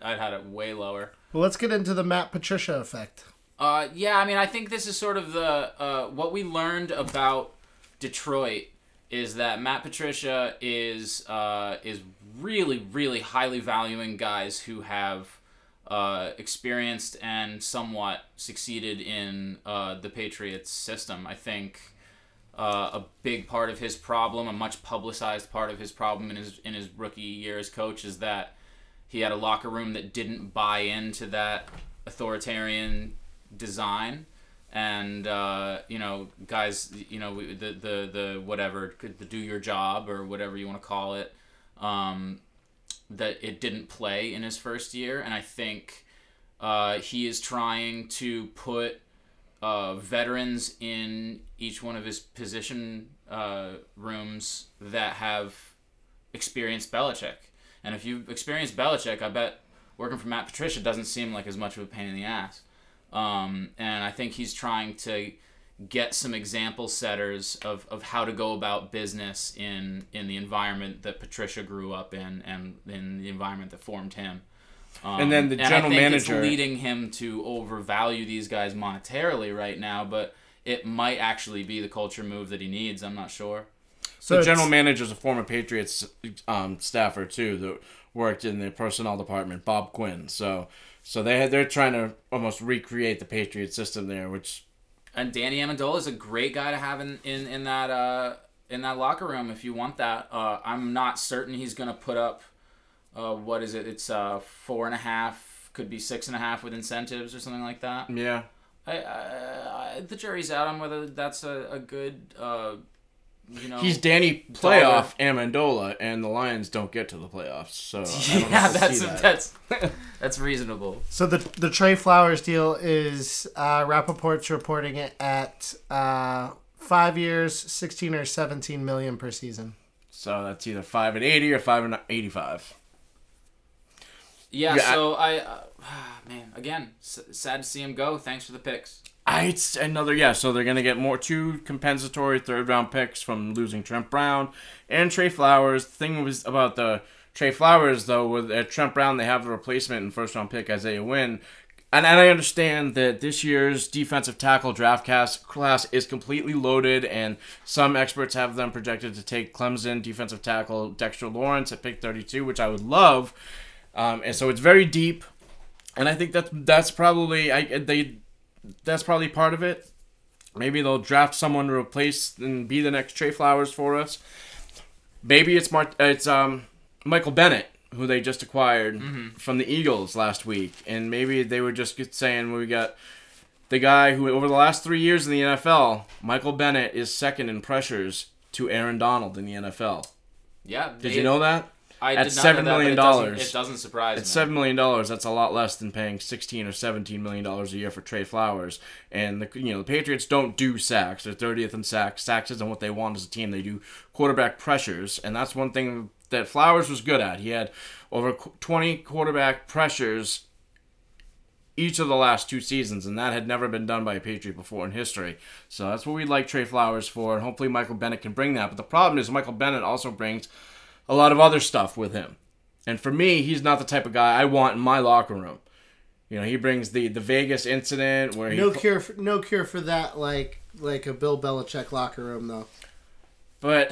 I'd had it way lower. Well, let's get into the Matt Patricia effect. I think this is sort of the what we learned about Detroit is that Matt Patricia is really, really highly valuing guys who have experienced and somewhat succeeded in the Patriots system. I think a big part of his problem, a much publicized part of his problem in his rookie year as coach, is that he had a locker room that didn't buy into that authoritarian design. And, guys, the do your job or whatever you want to call it, that it didn't play in his first year. And I think he is trying to put veterans in each one of his position rooms that have experienced Belichick. And if you've experienced Belichick, I bet working for Matt Patricia doesn't seem like as much of a pain in the ass. And I think he's trying to get some example setters of how to go about business in the environment that Patricia grew up in and in the environment that formed him. And then the general manager is leading him to overvalue these guys monetarily right now, but it might actually be the culture move that he needs. I'm not sure. So the general manager is a former Patriots staffer too that worked in the personnel department, Bob Quinn. So they're trying to almost recreate the Patriot system there, which. And Danny Amendola is a great guy to have in that locker room if you want that. I'm not certain he's going to put up. What is it? It's 4.5, could be 6.5 with incentives or something like that. Yeah. I the jury's out on whether that's a good. He's Danny playoff Amendola, and the Lions don't get to the playoffs, so that's reasonable. So the Trey Flowers deal is Rappaport's reporting it at 5 years, $16 or $17 million per season. So that's either 5 and $80 or 5 and $85. Yeah. So again, sad to see him go. Thanks for the picks. It's another, so they're going to get two compensatory third-round picks from losing Trent Brown and Trey Flowers. The thing was about the Trey Flowers, though, with Trent Brown, they have the replacement in first-round pick, Isaiah Wynn. And I understand that this year's defensive tackle draft class is completely loaded, and some experts have them projected to take Clemson defensive tackle Dexter Lawrence at pick 32, which I would love. And so it's very deep, and I think that's probably... That's probably part of it. Maybe they'll draft someone to replace and be the next Trey Flowers for us. Maybe it's Michael Bennett, who they just acquired from the Eagles last week, and maybe they were just saying we got the guy who over the last 3 years in the NFL, Michael Bennett is second in pressures to Aaron Donald in the NFL. Yeah, did you know that? $7 million, it doesn't surprise me. At $7 million, that's a lot less than paying $16 or $17 million a year for Trey Flowers. And the Patriots don't do sacks. They're 30th in sacks. Sacks isn't what they want as a team. They do quarterback pressures, and that's one thing that Flowers was good at. He had over 20 quarterback pressures each of the last two seasons, and that had never been done by a Patriot before in history. So that's what we'd like Trey Flowers for, and hopefully Michael Bennett can bring that. But the problem is Michael Bennett also brings a lot of other stuff with him. And for me, he's not the type of guy I want in my locker room. He brings the Vegas incident where no cure for that like a Bill Belichick locker room though. But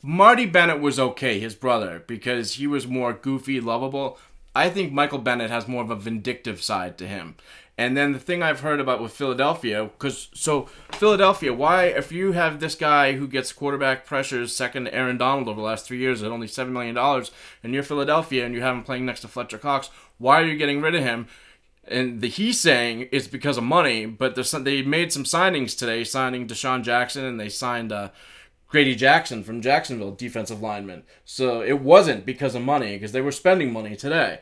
Marty Bennett was okay, his brother, because he was more goofy, lovable. I think Michael Bennett has more of a vindictive side to him. And then the thing I've heard about with Philadelphia, Philadelphia, why, if you have this guy who gets quarterback pressures second to Aaron Donald over the last 3 years at only $7 million, and you're Philadelphia and you have him playing next to Fletcher Cox, why are you getting rid of him? And he's saying it's because of money, but they made some signings today, signing DeSean Jackson, and they signed Grady Jackson from Jacksonville, defensive lineman. So it wasn't because of money, because they were spending money today.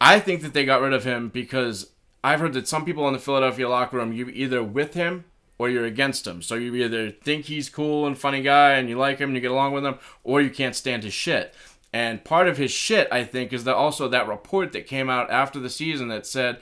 I think that they got rid of him because I've heard that some people in the Philadelphia locker room, you're either with him or you're against him. So you either think he's cool and funny guy and you like him and you get along with him, or you can't stand his shit. And part of his shit, I think, is that also that report that came out after the season that said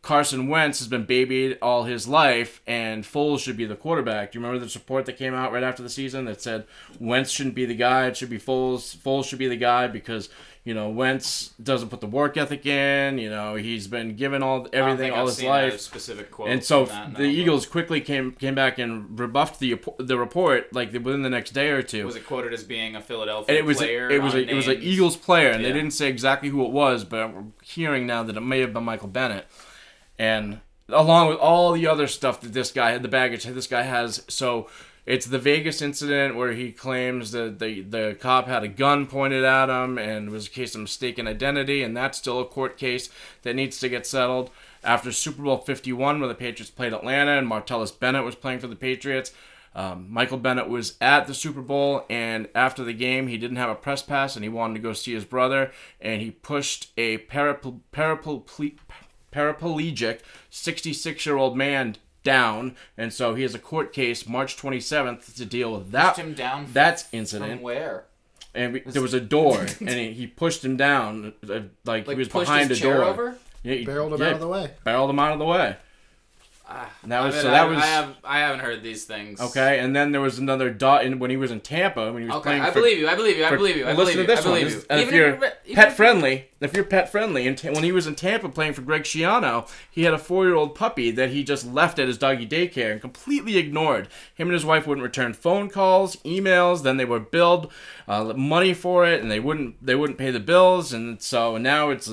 Carson Wentz has been babied all his life and Foles should be the quarterback. Do you remember this report that came out right after the season that said Wentz shouldn't be the guy, it should be Foles. Foles should be the guy because... Wentz doesn't put the work ethic in. He's been given everything all his life. Specific quote, and so the Eagles quickly came back and rebuffed the report within the next day or two. Was it quoted as being a Philadelphia player? It was an Eagles player, and they didn't say exactly who it was, but we're hearing now that it may have been Michael Bennett, and along with all the other stuff that this guy had, the baggage that this guy has, so. It's the Vegas incident where he claims that the cop had a gun pointed at him and was a case of mistaken identity, and that's still a court case that needs to get settled. after Super Bowl 51, where the Patriots played Atlanta and Martellus Bennett was playing for the Patriots. Michael Bennett was at the Super Bowl, and after the game, he didn't have a press pass, and he wanted to go see his brother, and he pushed a paraplegic 66-year-old man down, and so he has a court case March 27th to deal with that. Pushed him down that's incident. From where? And there was a door, and he pushed him down like he was behind a door. Over? Yeah, barreled him out of the way. Barreled him out of the way. I haven't heard these things. Okay, and then there was another dot when he was in Tampa when he was playing. I believe you. And if you're pet friendly, and when he was in Tampa playing for Greg Schiano, he had a 4-year-old puppy that he just left at his doggy daycare and completely ignored. Him and his wife wouldn't return phone calls, emails. Then they were billed money for it, and they wouldn't pay the bills, and so now it's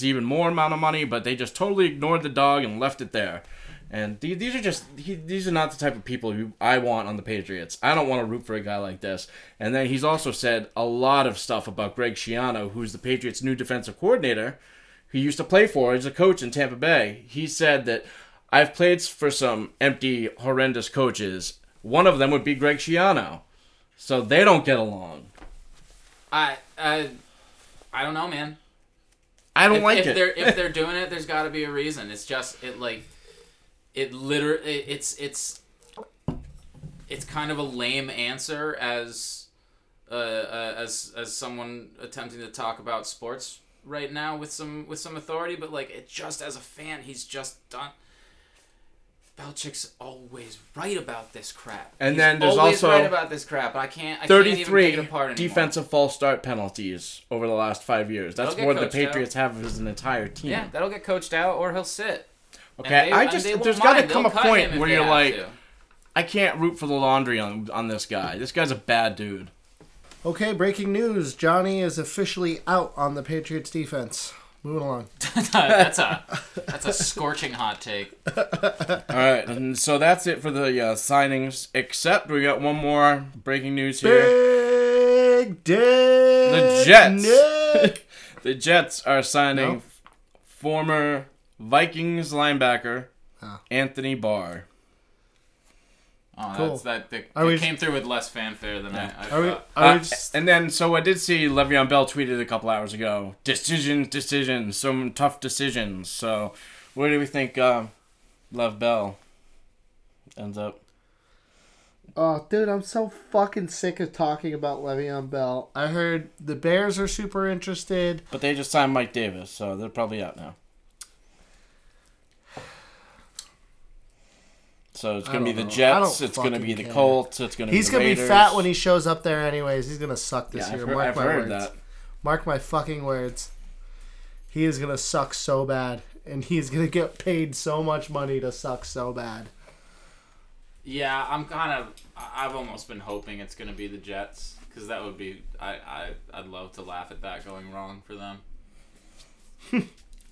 even more amount of money. But they just totally ignored the dog and left it there. And these are not the type of people who I want on the Patriots. I don't want to root for a guy like this. And then he's also said a lot of stuff about Greg Schiano, who's the Patriots' new defensive coordinator, who used to play for as a coach in Tampa Bay. He said that I've played for some empty, horrendous coaches. One of them would be Greg Schiano. So they don't get along. I don't know, man. I don't like it. If they're doing it, there's got to be a reason. It's just it's kind of a lame answer as someone attempting to talk about sports right now with some authority, but like it just as a fan, he's just done. Belichick's always right about this crap. And he's then there's also right about this crap. I can't even take it apart anymore. 33 defensive false start penalties over the last 5 years. That's more than the Patriots have as an entire team. Yeah, that'll get coached out, or he'll sit. Okay, there's got to come a point where you're like, I can't root for the laundry on this guy. This guy's a bad dude. Okay, breaking news. Johnny is officially out on the Patriots defense. Moving along. That's a scorching hot take. All right, and so that's it for the signings, except we got one more breaking news here. Big Dick! The Jets. Nick. The Jets are signing former Vikings linebacker Anthony Barr. Oh, cool. It came through with less fanfare than I thought. And then, so I did see Le'Veon Bell tweeted a couple hours ago, decisions, some tough decisions. So, where do we think Lev Bell ends up? Oh, dude, I'm so fucking sick of talking about Le'Veon Bell. I heard the Bears are super interested. But they just signed Mike Davis, so they're probably out now. So it's going to be the Jets, it's going to be the Colts, it's going to be the Raiders. He's going to be fat when he shows up there anyways. He's going to suck this year. I've heard that. Mark my fucking words. He is going to suck so bad. And he's going to get paid so much money to suck so bad. Yeah, I've almost been hoping it's going to be the Jets. Because that would be, I'd love to laugh at that going wrong for them.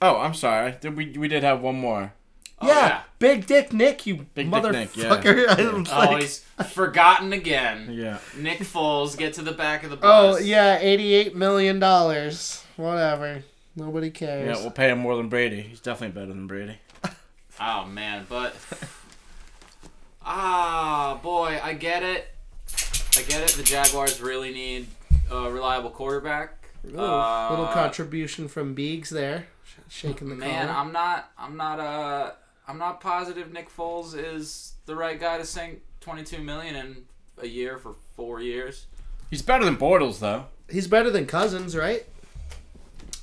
Oh, I'm sorry. We did have one more. Oh, yeah, Big Dick Nick, you motherfucker. Yeah. He's forgotten again. Yeah. Nick Foles, get to the back of the bus. Oh, yeah, $88 million. Whatever. Nobody cares. Yeah, we'll pay him more than Brady. He's definitely better than Brady. Oh, man, but... boy, I get it. The Jaguars really need a reliable quarterback. Ooh, little contribution from Beegs there. Shaking the man, collar. I'm not positive Nick Foles is the right guy to sink $22 million in a year for 4 years. He's better than Bortles, though. He's better than Cousins, right?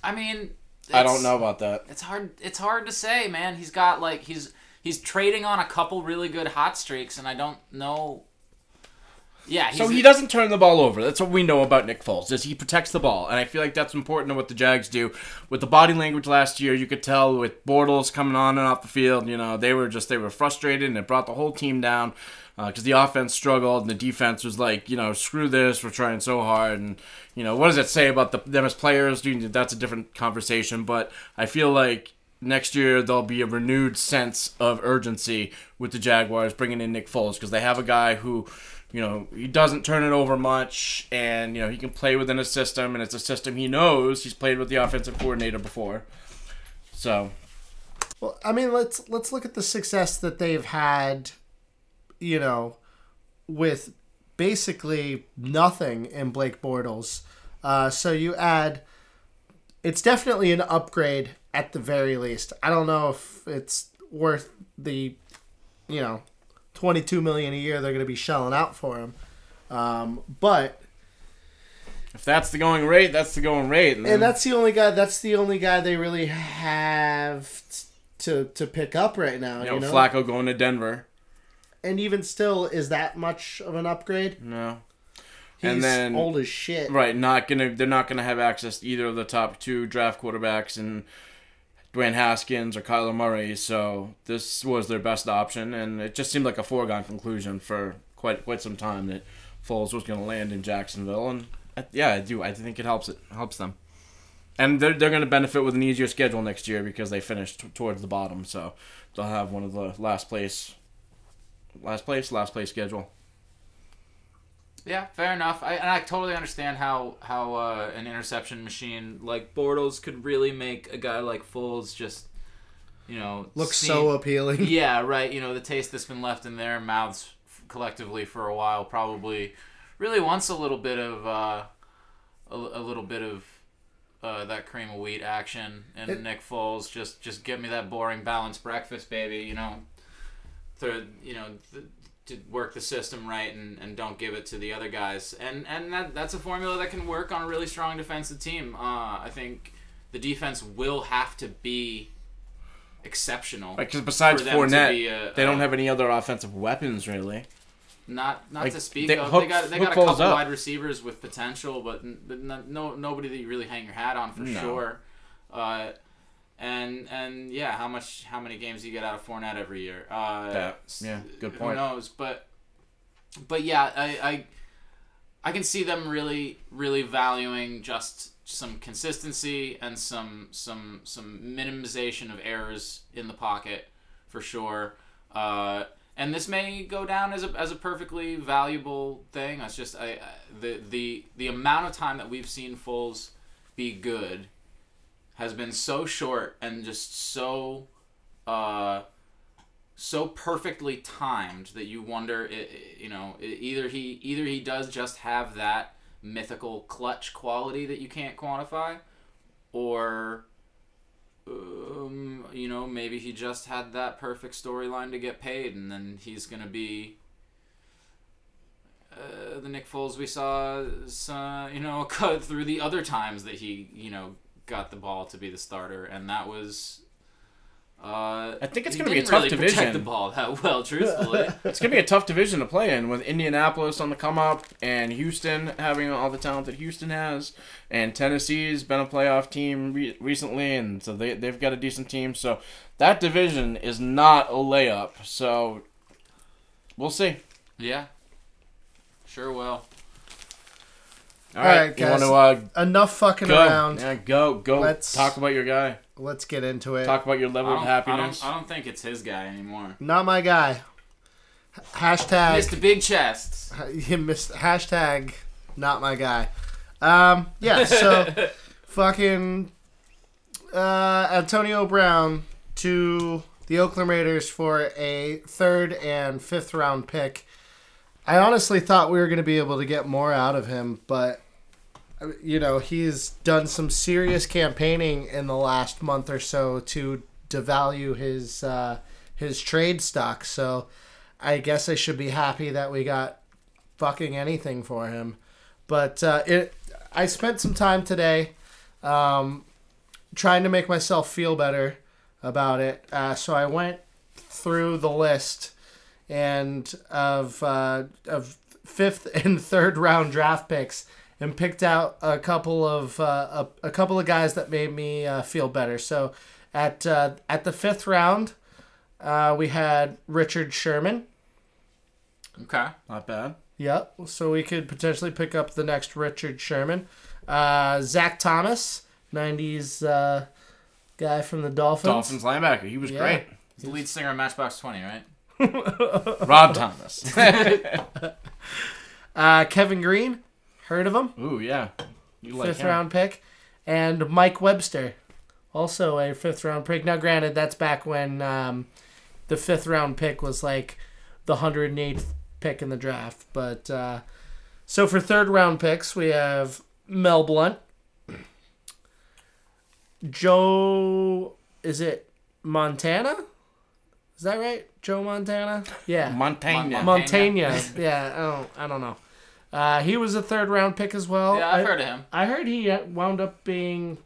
I mean, I don't know about that. It's hard to say, man. He's got he's trading on a couple really good hot streaks, and I don't know. Yeah. So he doesn't turn the ball over. That's what we know about Nick Foles, is he protects the ball. And I feel like that's important to what the Jags do. With the body language last year, you could tell with Bortles coming on and off the field, you know, they were frustrated, and it brought the whole team down because the offense struggled and the defense was like, you know, screw this, we're trying so hard. And, you know, what does that say about them as players? That's a different conversation. But I feel like next year, there'll be a renewed sense of urgency with the Jaguars bringing in Nick Foles because they have a guy who, you know, he doesn't turn it over much, and, you know, he can play within a system, and it's a system he knows. He's played with the offensive coordinator before. So, Well, I mean, let's look at the success that they've had, you know, with basically nothing in Blake Bortles. So you add, it's definitely an upgrade at the very least. I don't know if it's worth the, you know, $22 million a year they're going to be shelling out for him. But if that's the going rate, that's the going rate. Man. And that's the only guy. That's the only guy they really have to pick up right now. You know, Flacco going to Denver. And even still, is that much of an upgrade? No. He's and then, old as shit. Right. They're not gonna have access to either of the top two draft quarterbacks and Dwayne Haskins or Kyler Murray. So this was their best option, and it just seemed like a foregone conclusion for quite some time that Foles was gonna land in Jacksonville. And yeah, I do. I think it helps them, and they're going to benefit with an easier schedule next year because they finished towards the bottom, so they'll have one of the last place schedule. Yeah, fair enough. I totally understand how an interception machine like Bortles could really make a guy like Foles just, you know, looks so appealing. Yeah, right. You know, the taste that's been left in their mouths collectively for a while probably. Really wants a little bit of that cream of wheat action, and Nick Foles just give me that boring balanced breakfast, baby. You know, to work the system right and don't give it to the other guys. And that's a formula that can work on a really strong defensive team. I think the defense will have to be exceptional. Because right, besides Fournette, they don't have any other offensive weapons really. Not like to speak of. They got a couple wide receivers with potential, but nobody that you really hang your hat on for sure. And yeah, how many games do you get out of Fournette every year? Yeah, good point. Who knows? But yeah, I can see them really valuing just some consistency and some minimization of errors in the pocket for sure. And this may go down as a perfectly valuable thing. It's just the amount of time that we've seen Foles be good has been so short and just so perfectly timed that you wonder, either he does just have that mythical clutch quality that you can't quantify, or. Maybe he just had that perfect storyline to get paid, and then he's gonna be the Nick Foles we saw, cut through the other times that he, got the ball to be the starter, and that was. I think it's gonna be a tough division. He didn't really protect the ball that well, truthfully. It's gonna be a tough division to play in, with Indianapolis on the come up, and Houston having all the talent that Houston has, and Tennessee's been a playoff team recently, and so they've got a decent team. So that division is not a layup. So we'll see. Yeah. Sure will. All right, guys. You want to, enough fucking around. Yeah, go. Let's talk about your guy. Let's get into it. Talk about your level of happiness. I don't think it's his guy anymore. Not my guy. Hashtag. Mr. Big Chest. Hashtag not my guy. Yeah, so fucking Antonio Brown to the Oakland Raiders for a 3rd and 5th round pick. I honestly thought we were going to be able to get more out of him, but... he's done some serious campaigning in the last month or so to devalue his trade stock. So I guess I should be happy that we got fucking anything for him. But I spent some time today trying to make myself feel better about it. So I went through the list and of 5th and 3rd round draft picks. And picked out a couple of guys that made me feel better. So, at the 5th round, we had Richard Sherman. Okay, not bad. Yep. So we could potentially pick up the next Richard Sherman. Zach Thomas, '90s guy from the Dolphins. Dolphins linebacker. He was great. He's the lead singer of Matchbox 20, right? Rob Thomas. Kevin Green. Heard of him? Ooh, yeah. You like him. 5th round pick. And Mike Webster, also a fifth-round pick. Now, granted, that's back when the fifth-round pick was like the 108th pick in the draft. But so for third-round picks, we have Mel Blount, Joe, is it Montana? Is that right? Joe Montana? Yeah. Montana. Yeah, I don't know. He was a third-round pick as well. Yeah, I've heard of him. I heard he wound up being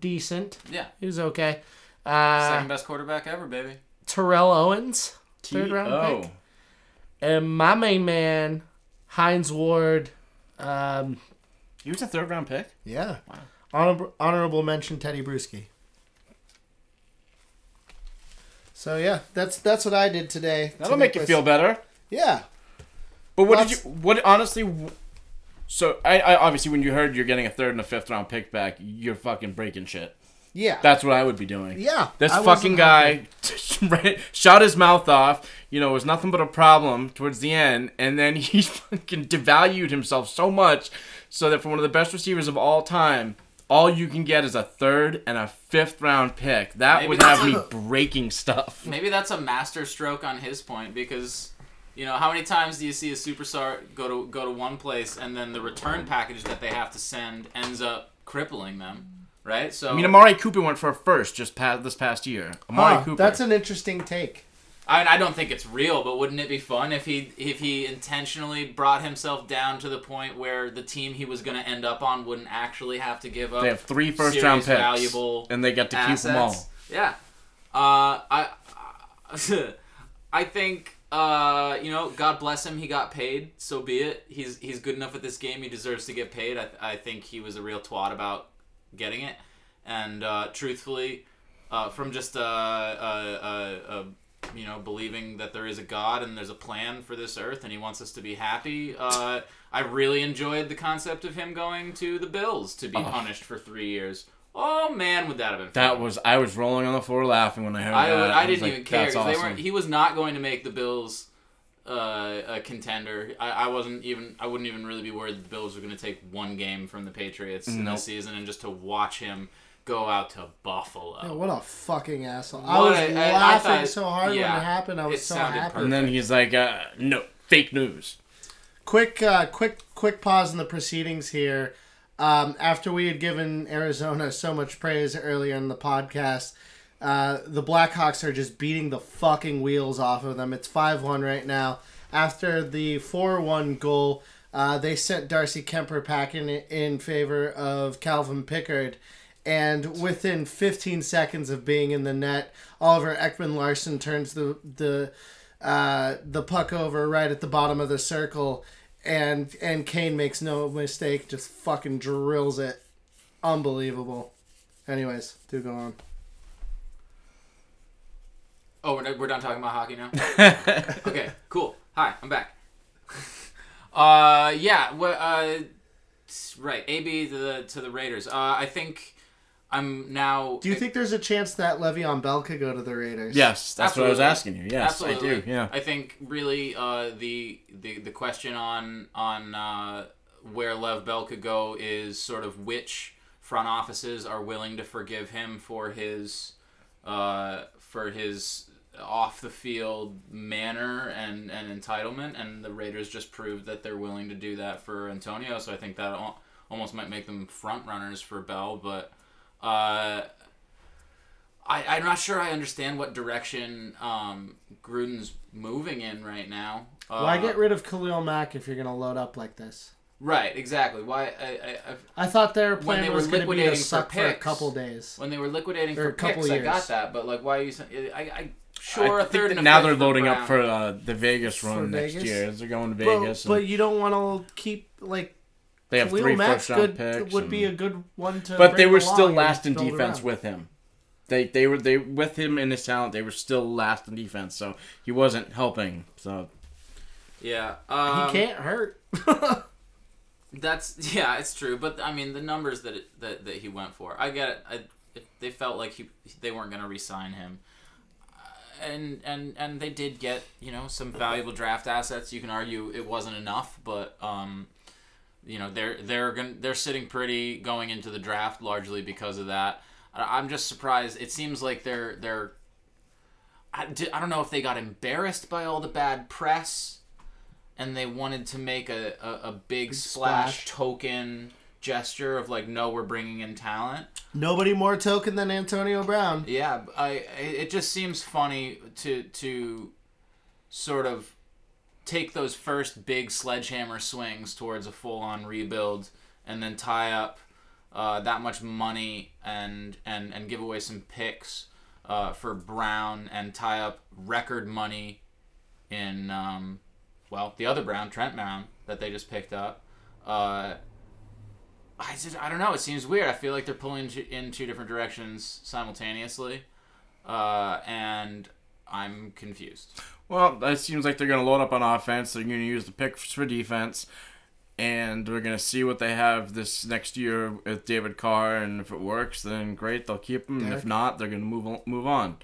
decent. Yeah. He was okay. Second best quarterback ever, baby. Terrell Owens, third-round pick. And my main man, Hines Ward. He was a third-round pick? Yeah. Wow. Honorable mention, Teddy Bruschi. So yeah, that's what I did today. That'll make you feel better. Yeah. But what did you? What honestly? So I obviously when you heard you're getting a third and a fifth round pick back, you're fucking breaking shit. Yeah. That's what I would be doing. Yeah. This fucking guy shot his mouth off. You know, it was nothing but a problem towards the end, and then he fucking devalued himself so much, so that for one of the best receivers of all time. All you can get is a third and a fifth round pick. That would have me breaking stuff. Maybe that's a master stroke on his point because, you know, how many times do you see a superstar go to one place and then the return package that they have to send ends up crippling them, right? So I mean, Amari Cooper went for a first just this past year. Amari Cooper. That's an interesting take. I mean, I don't think it's real, but wouldn't it be fun if he intentionally brought himself down to the point where the team he was going to end up on wouldn't actually have to give up? They have three first-round picks, valuable and they get to assets. Keep them all. Yeah, I think you know, God bless him, he got paid. So be it. He's good enough at this game. He deserves to get paid. I think he was a real twat about getting it, and truthfully, from just a you know, believing that there is a God and there's a plan for this earth and he wants us to be happy. I really enjoyed the concept of him going to the Bills to be punished for 3 years. Oh, man, would that have been fun. I was rolling on the floor laughing when I heard that. I didn't even care. Awesome. He was not going to make the Bills a contender. I wouldn't even really be worried that the Bills were going to take one game from the Patriots in this season, and just to watch him go out to Buffalo. Man, what a fucking asshole. I was laughing so hard when it happened. I was so happy. Perfect. And then he's like, no, fake news. Quick pause in the proceedings here. After we had given Arizona so much praise earlier in the podcast, the Blackhawks are just beating the fucking wheels off of them. It's 5-1 right now. After the 4-1 goal, they sent Darcy Kemper packing in favor of Calvin Pickard. And within 15 seconds of being in the net, Oliver Ekman-Larsson turns the puck over right at the bottom of the circle, and Kane makes no mistake, just fucking drills it. Unbelievable. Anyways, do go on. Oh, we're done talking about hockey now? Okay, cool. Hi, I'm back. Right, AB to the Raiders. I think... I'm now... Do you think there's a chance that Le'Veon Bell could go to the Raiders? Yes, that's absolutely what I was asking you. Yes, absolutely. I do, yeah. I think, really, the question on where Lev Bell could go is sort of which front offices are willing to forgive him for his off-the-field manner and entitlement, and the Raiders just proved that they're willing to do that for Antonio, so I think that almost might make them front-runners for Bell, but... I'm not sure I understand what direction Gruden's moving in right now. Why get rid of Khalil Mack if you're going to load up like this? Right, exactly. Why? I thought their plan was going to be to suck for a couple days. When they were liquidating for picks, years. I got that. But like, why are you? I think third and now they're loading up for the Vegas run next year. As they're going to Vegas, but you don't want to keep like. They have Khalil three first-round picks. Would be a good one to. But they were still last in defense with him. They were with him and his talent. They were still last in defense, so he wasn't helping. So, yeah, he can't hurt. That's it's true. But I mean, the numbers that he went for, I get it. They felt like they weren't going to re-sign him, and they did get, you know, some valuable draft assets. You can argue it wasn't enough, but. You know, they're sitting pretty going into the draft largely because of that. I'm just surprised. It seems like they're I don't know if they got embarrassed by all the bad press and they wanted to make a big splash token gesture of like, no, we're bringing in talent. Nobody more token than Antonio Brown. Yeah, it just seems funny to sort of take those first big sledgehammer swings towards a full-on rebuild and then tie up that much money and give away some picks for Brown and tie up record money in, the other Brown, Trent Brown, that they just picked up. I don't know. It seems weird. I feel like they're pulling in two different directions simultaneously, and I'm confused. Well, it seems like they're going to load up on offense. They're going to use the picks for defense, and we're going to see what they have this next year with David Carr, and if it works, then great, they'll keep him, and if not, they're going to move on.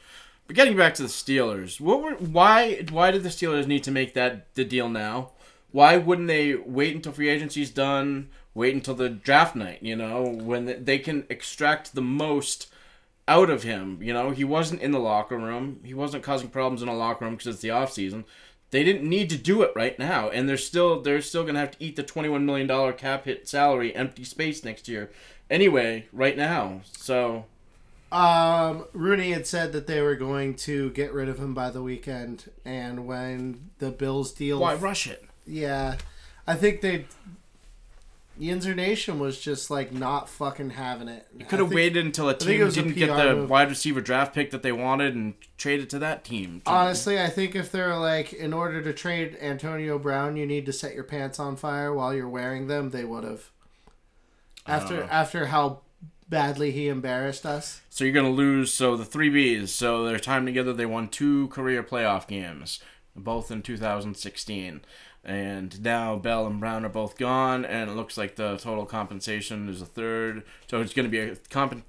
But getting back to the Steelers, why did the Steelers need to make the deal now? Why wouldn't they wait until free agency's done? Wait until the draft night, when they can extract the most out of him. He wasn't in the locker room. He wasn't causing problems in the locker room because it's the off season. They didn't need to do it right now, and they're still going to have to eat the $21 million cap hit salary, empty space next year. Anyway, right now, so. Rooney had said that they were going to get rid of him by the weekend, and when the Bills deal. Why rush it? Yeah, I think they. Yinzer Nation was just like not fucking having it. You could have waited until a team didn't get the wide receiver draft pick that they wanted and traded to that team. Honestly, I think if they're like, in order to trade Antonio Brown, you need to set your pants on fire while you're wearing them, they would have. After how badly he embarrassed us. So you're going to lose. So the three Bs. So their time together, they won two career playoff games, both in 2016. And now Bell and Brown are both gone, and it looks like the total compensation is a third. So it's going to be a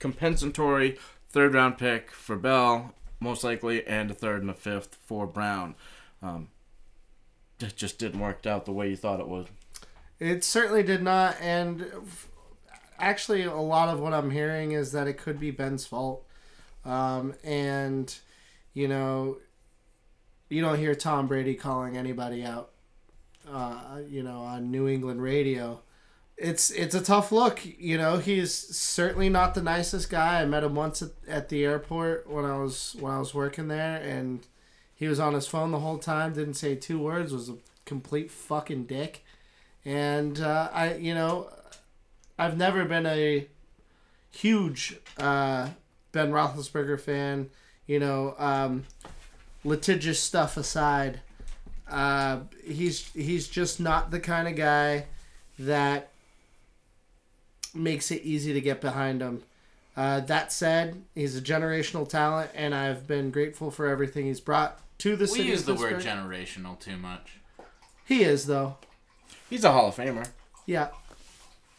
compensatory third-round pick for Bell, most likely, and a third and a fifth for Brown. It just didn't work out the way you thought it would. It certainly did not, and actually a lot of what I'm hearing is that it could be Ben's fault. You don't hear Tom Brady calling anybody out. On New England radio, it's a tough look. He's certainly not the nicest guy. I met him once at the airport when I was working there, and he was on his phone the whole time. Didn't say two words. Was a complete fucking dick. And I've never been a huge Ben Roethlisberger fan. Litigious stuff aside, he's just not the kind of guy that makes it easy to get behind him. That said, he's a generational talent, and I've been grateful for everything he's brought to the city. We use the word generational too much. He is, though. He's a Hall of Famer. Yeah.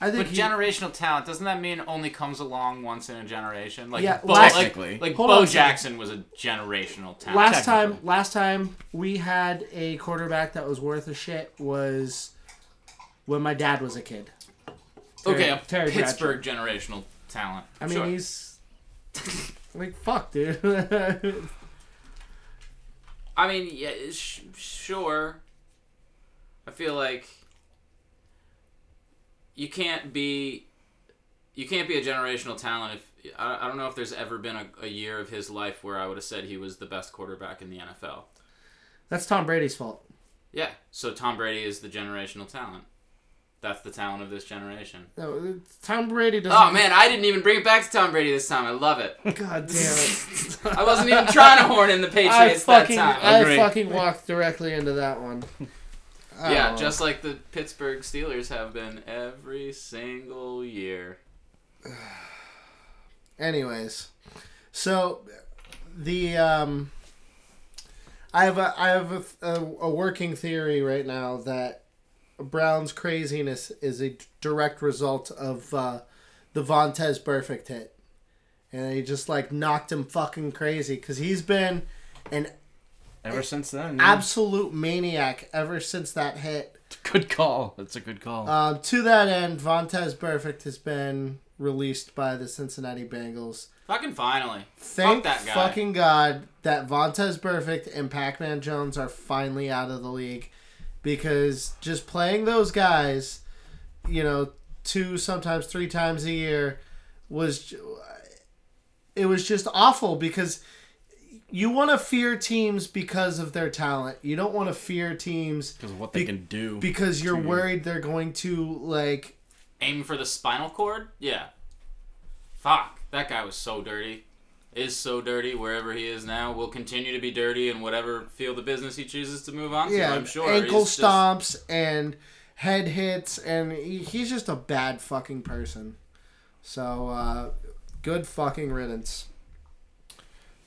Generational talent, doesn't that mean only comes along once in a generation? Technically. Bo Jackson was a generational talent. Last time we had a quarterback that was worth a shit was when my dad was a kid. Terry Pittsburgh Bradshaw. Generational talent. I mean, sure. He's... like, fuck, dude. I mean, yeah, sure. I feel like... You can't be a generational talent. If I don't know if there's ever been a year of his life where I would have said he was the best quarterback in the NFL. That's Tom Brady's fault. Yeah, so Tom Brady is the generational talent. That's the talent of this generation. No, Tom Brady doesn't... Oh, man, I didn't even bring it back to Tom Brady this time. I love it. God damn it. I wasn't even trying to horn in the Patriots that time. I fucking walked directly into that one. Yeah, just like the Pittsburgh Steelers have been every single year. Anyways, so the I have a working theory right now that Brown's craziness is a direct result of the Vontaze Burfict hit, and he just like knocked him fucking crazy because he's been ever since then. Yeah. Absolute maniac ever since that hit. Good call. That's a good call. To that end, Vontaze Burfict has been released by the Cincinnati Bengals. Fucking finally. Thank that guy. Fucking God that Vontaze Burfict and Pac-Man Jones are finally out of the league, because just playing those guys, you know, 2, sometimes 3 times a year was just awful, because you want to fear teams because of their talent. You don't want to fear teams because of what they can do. Because you're worried they're going to, like... Aim for the spinal cord? Yeah. Fuck. That guy was so dirty. Is so dirty wherever he is now. Will continue to be dirty in whatever field of business he chooses to move on to, I'm sure. Ankle stomps and head hits, and he's just a bad fucking person. So, good fucking riddance.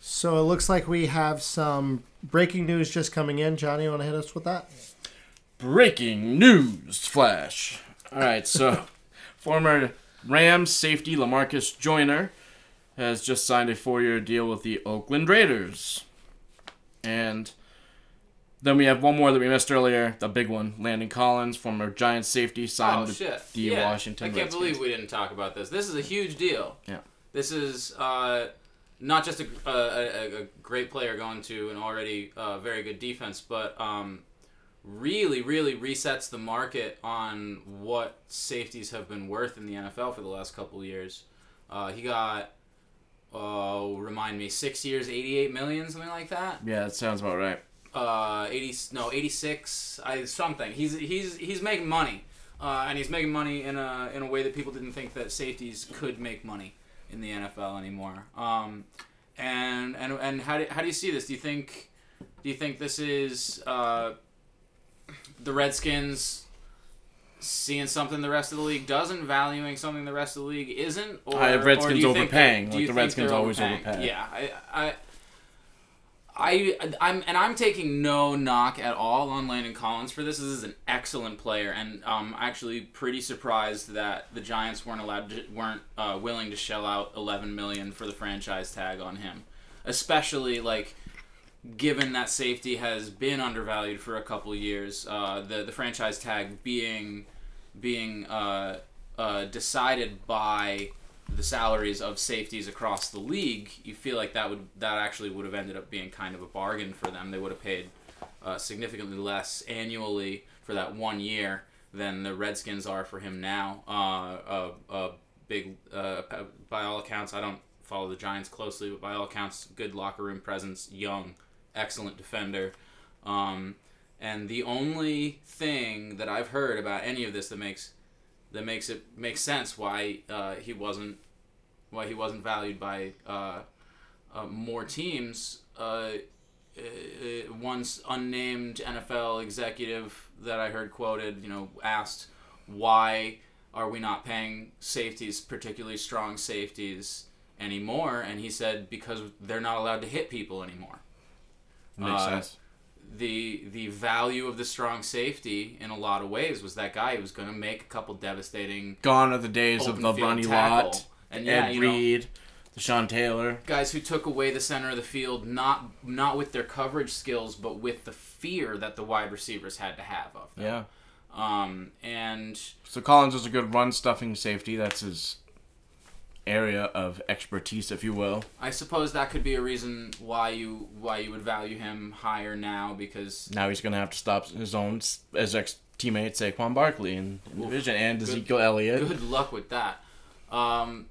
So it looks like we have some breaking news just coming in. Johnny, you want to hit us with that? Breaking news flash. All right, so former Rams safety LaMarcus Joyner has just signed a 4-year deal with the Oakland Raiders. And then we have one more that we missed earlier, the big one. Landon Collins, former Giants safety, signed with the Washington Redskins. I can't believe we didn't talk about this. This is a huge deal. Yeah. This is... not just a great player going to an already very good defense, but really, really resets the market on what safeties have been worth in the NFL for the last couple of years. He got, 6 years, $88 million, something like that. Yeah, that sounds about right. 86, something. He's making money, and he's making money in a way that people didn't think that safeties could make money in the NFL anymore. And how do you see this? Do you think this is the Redskins seeing something the rest of the league doesn't, valuing something the rest of the league isn't, Redskins overpaying? Like, the Redskins always overpay. Yeah, I'm taking no knock at all on Landon Collins for this. This is an excellent player, and I'm actually pretty surprised that the Giants weren't willing to shell out $11 million for the franchise tag on him, especially like given that safety has been undervalued for a couple of years. The franchise tag being decided by the salaries of safeties across the league, you feel like that would have ended up being kind of a bargain for them. They would have paid significantly less annually for that 1 year than the Redskins are for him now. By all accounts, I don't follow the Giants closely, but by all accounts, good locker room presence, young, excellent defender. And the only thing that I've heard about any of this that makes sense why he wasn't valued by more teams. Once unnamed NFL executive that I heard quoted, asked, "Why are we not paying safeties, particularly strong safeties, anymore?" And he said, "Because they're not allowed to hit people anymore." Makes sense. The value of the strong safety in a lot of ways was that guy who was going to make a couple devastating... Gone are the days of the Bunny Lott, Ed Reed, DeSean Taylor. Guys who took away the center of the field, not with their coverage skills, but with the fear that the wide receivers had to have of them. Yeah. So Collins is a good run-stuffing safety. That's his area of expertise, if you will. I suppose that could be a reason why you would value him higher now, because now he's going to have to stop his ex-teammate Saquon Barkley in the division, and Ezekiel Elliott. Good luck with that. But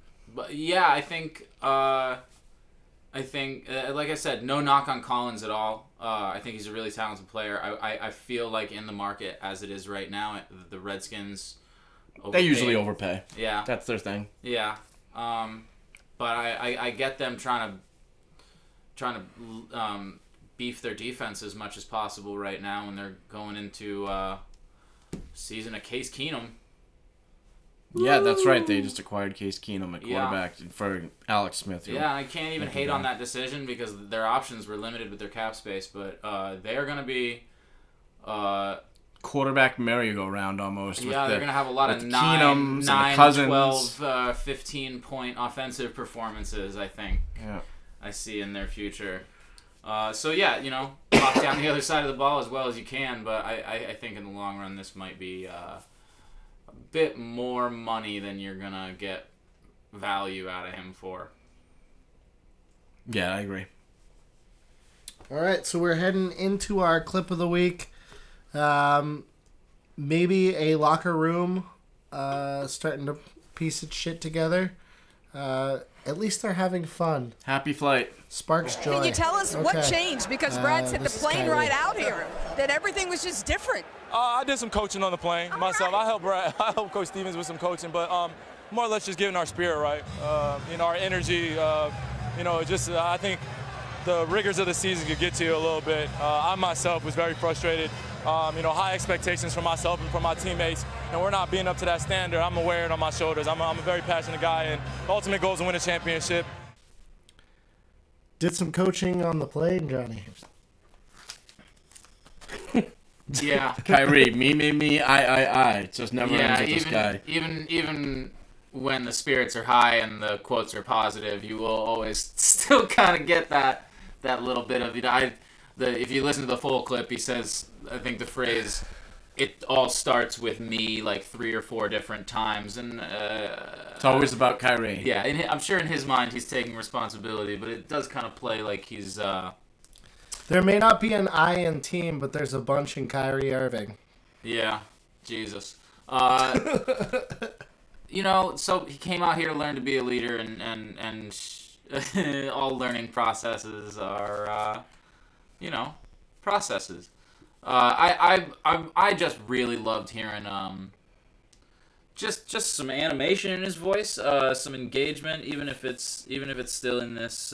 yeah, I think, like I said, no knock on Collins at all. I think he's a really talented player. I feel like in the market as it is right now, the Redskins overpay. They usually overpay. Yeah, that's their thing. Yeah. But I get them trying to beef their defense as much as possible right now when they're going into season of Case Keenum. Yeah, that's right. They just acquired Case Keenum at quarterback for Alex Smith. Yeah, I can't even hate on that decision because their options were limited with their cap space, but they're going to be... quarterback merry-go-round almost. Yeah, they're going to have a lot of 9, 12, 15-point offensive performances, I think. Yeah. I see in their future. Lock down the other side of the ball as well as you can, but I think in the long run this might be a bit more money than you're going to get value out of him for. Yeah, I agree. All right, so we're heading into our clip of the week. Maybe a locker room starting to piece its shit together. At least they're having fun. Happy flight. Sparks joy. Can you tell us what changed? Because Brad said the plane ride out here, that everything was just different. I did some coaching on the plane myself. Right. I helped Coach Stevens with some coaching, but more or less just giving our spirit, right? Our energy, I think the rigors of the season could get to you a little bit. I myself was very frustrated. High expectations for myself and for my teammates, and we're not being up to that standard. I'm going to wear it on my shoulders. I'm a very passionate guy, and the ultimate goal is to win a championship. Did some coaching on the plane, Johnny. Yeah. Kyrie, me, I. Just never ends with this guy. Even when the spirits are high and the quotes are positive, you will always still kind of get that little bit of, if you listen to the full clip, he says, I think the phrase, it all starts with me, like 3 or 4 different times. And it's always about Kyrie. Yeah, and I'm sure in his mind he's taking responsibility, but it does kind of play like he's... There may not be an I in team, but there's a bunch in Kyrie Irving. Yeah, Jesus. So he came out here to learn to be a leader, and all learning processes are... processes. I just really loved hearing just some animation in his voice, some engagement, even if it's still in this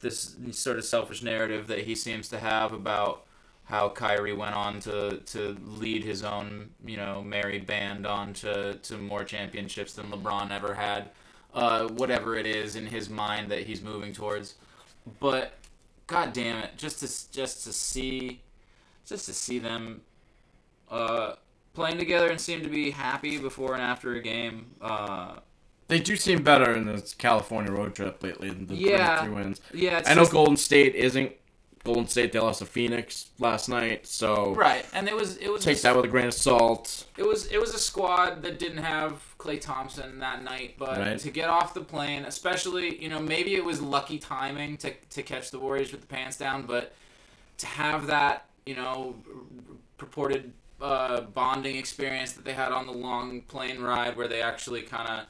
this sort of selfish narrative that he seems to have about how Kyrie went on to lead his own merry band on to more championships than LeBron ever had, whatever it is in his mind that he's moving towards, but. God damn it! Just to see them playing together and seem to be happy before and after a game. They do seem better in this California road trip lately than the 3 wins. Yeah, I know Golden State isn't Golden State. They lost to Phoenix last night, so right. And it was take that with a grain of salt. It was a squad that didn't have Klay Thompson that night, but right. To get off the plane, especially maybe it was lucky timing to catch the Warriors with the pants down, but to have that purported bonding experience that they had on the long plane ride, where they actually kind of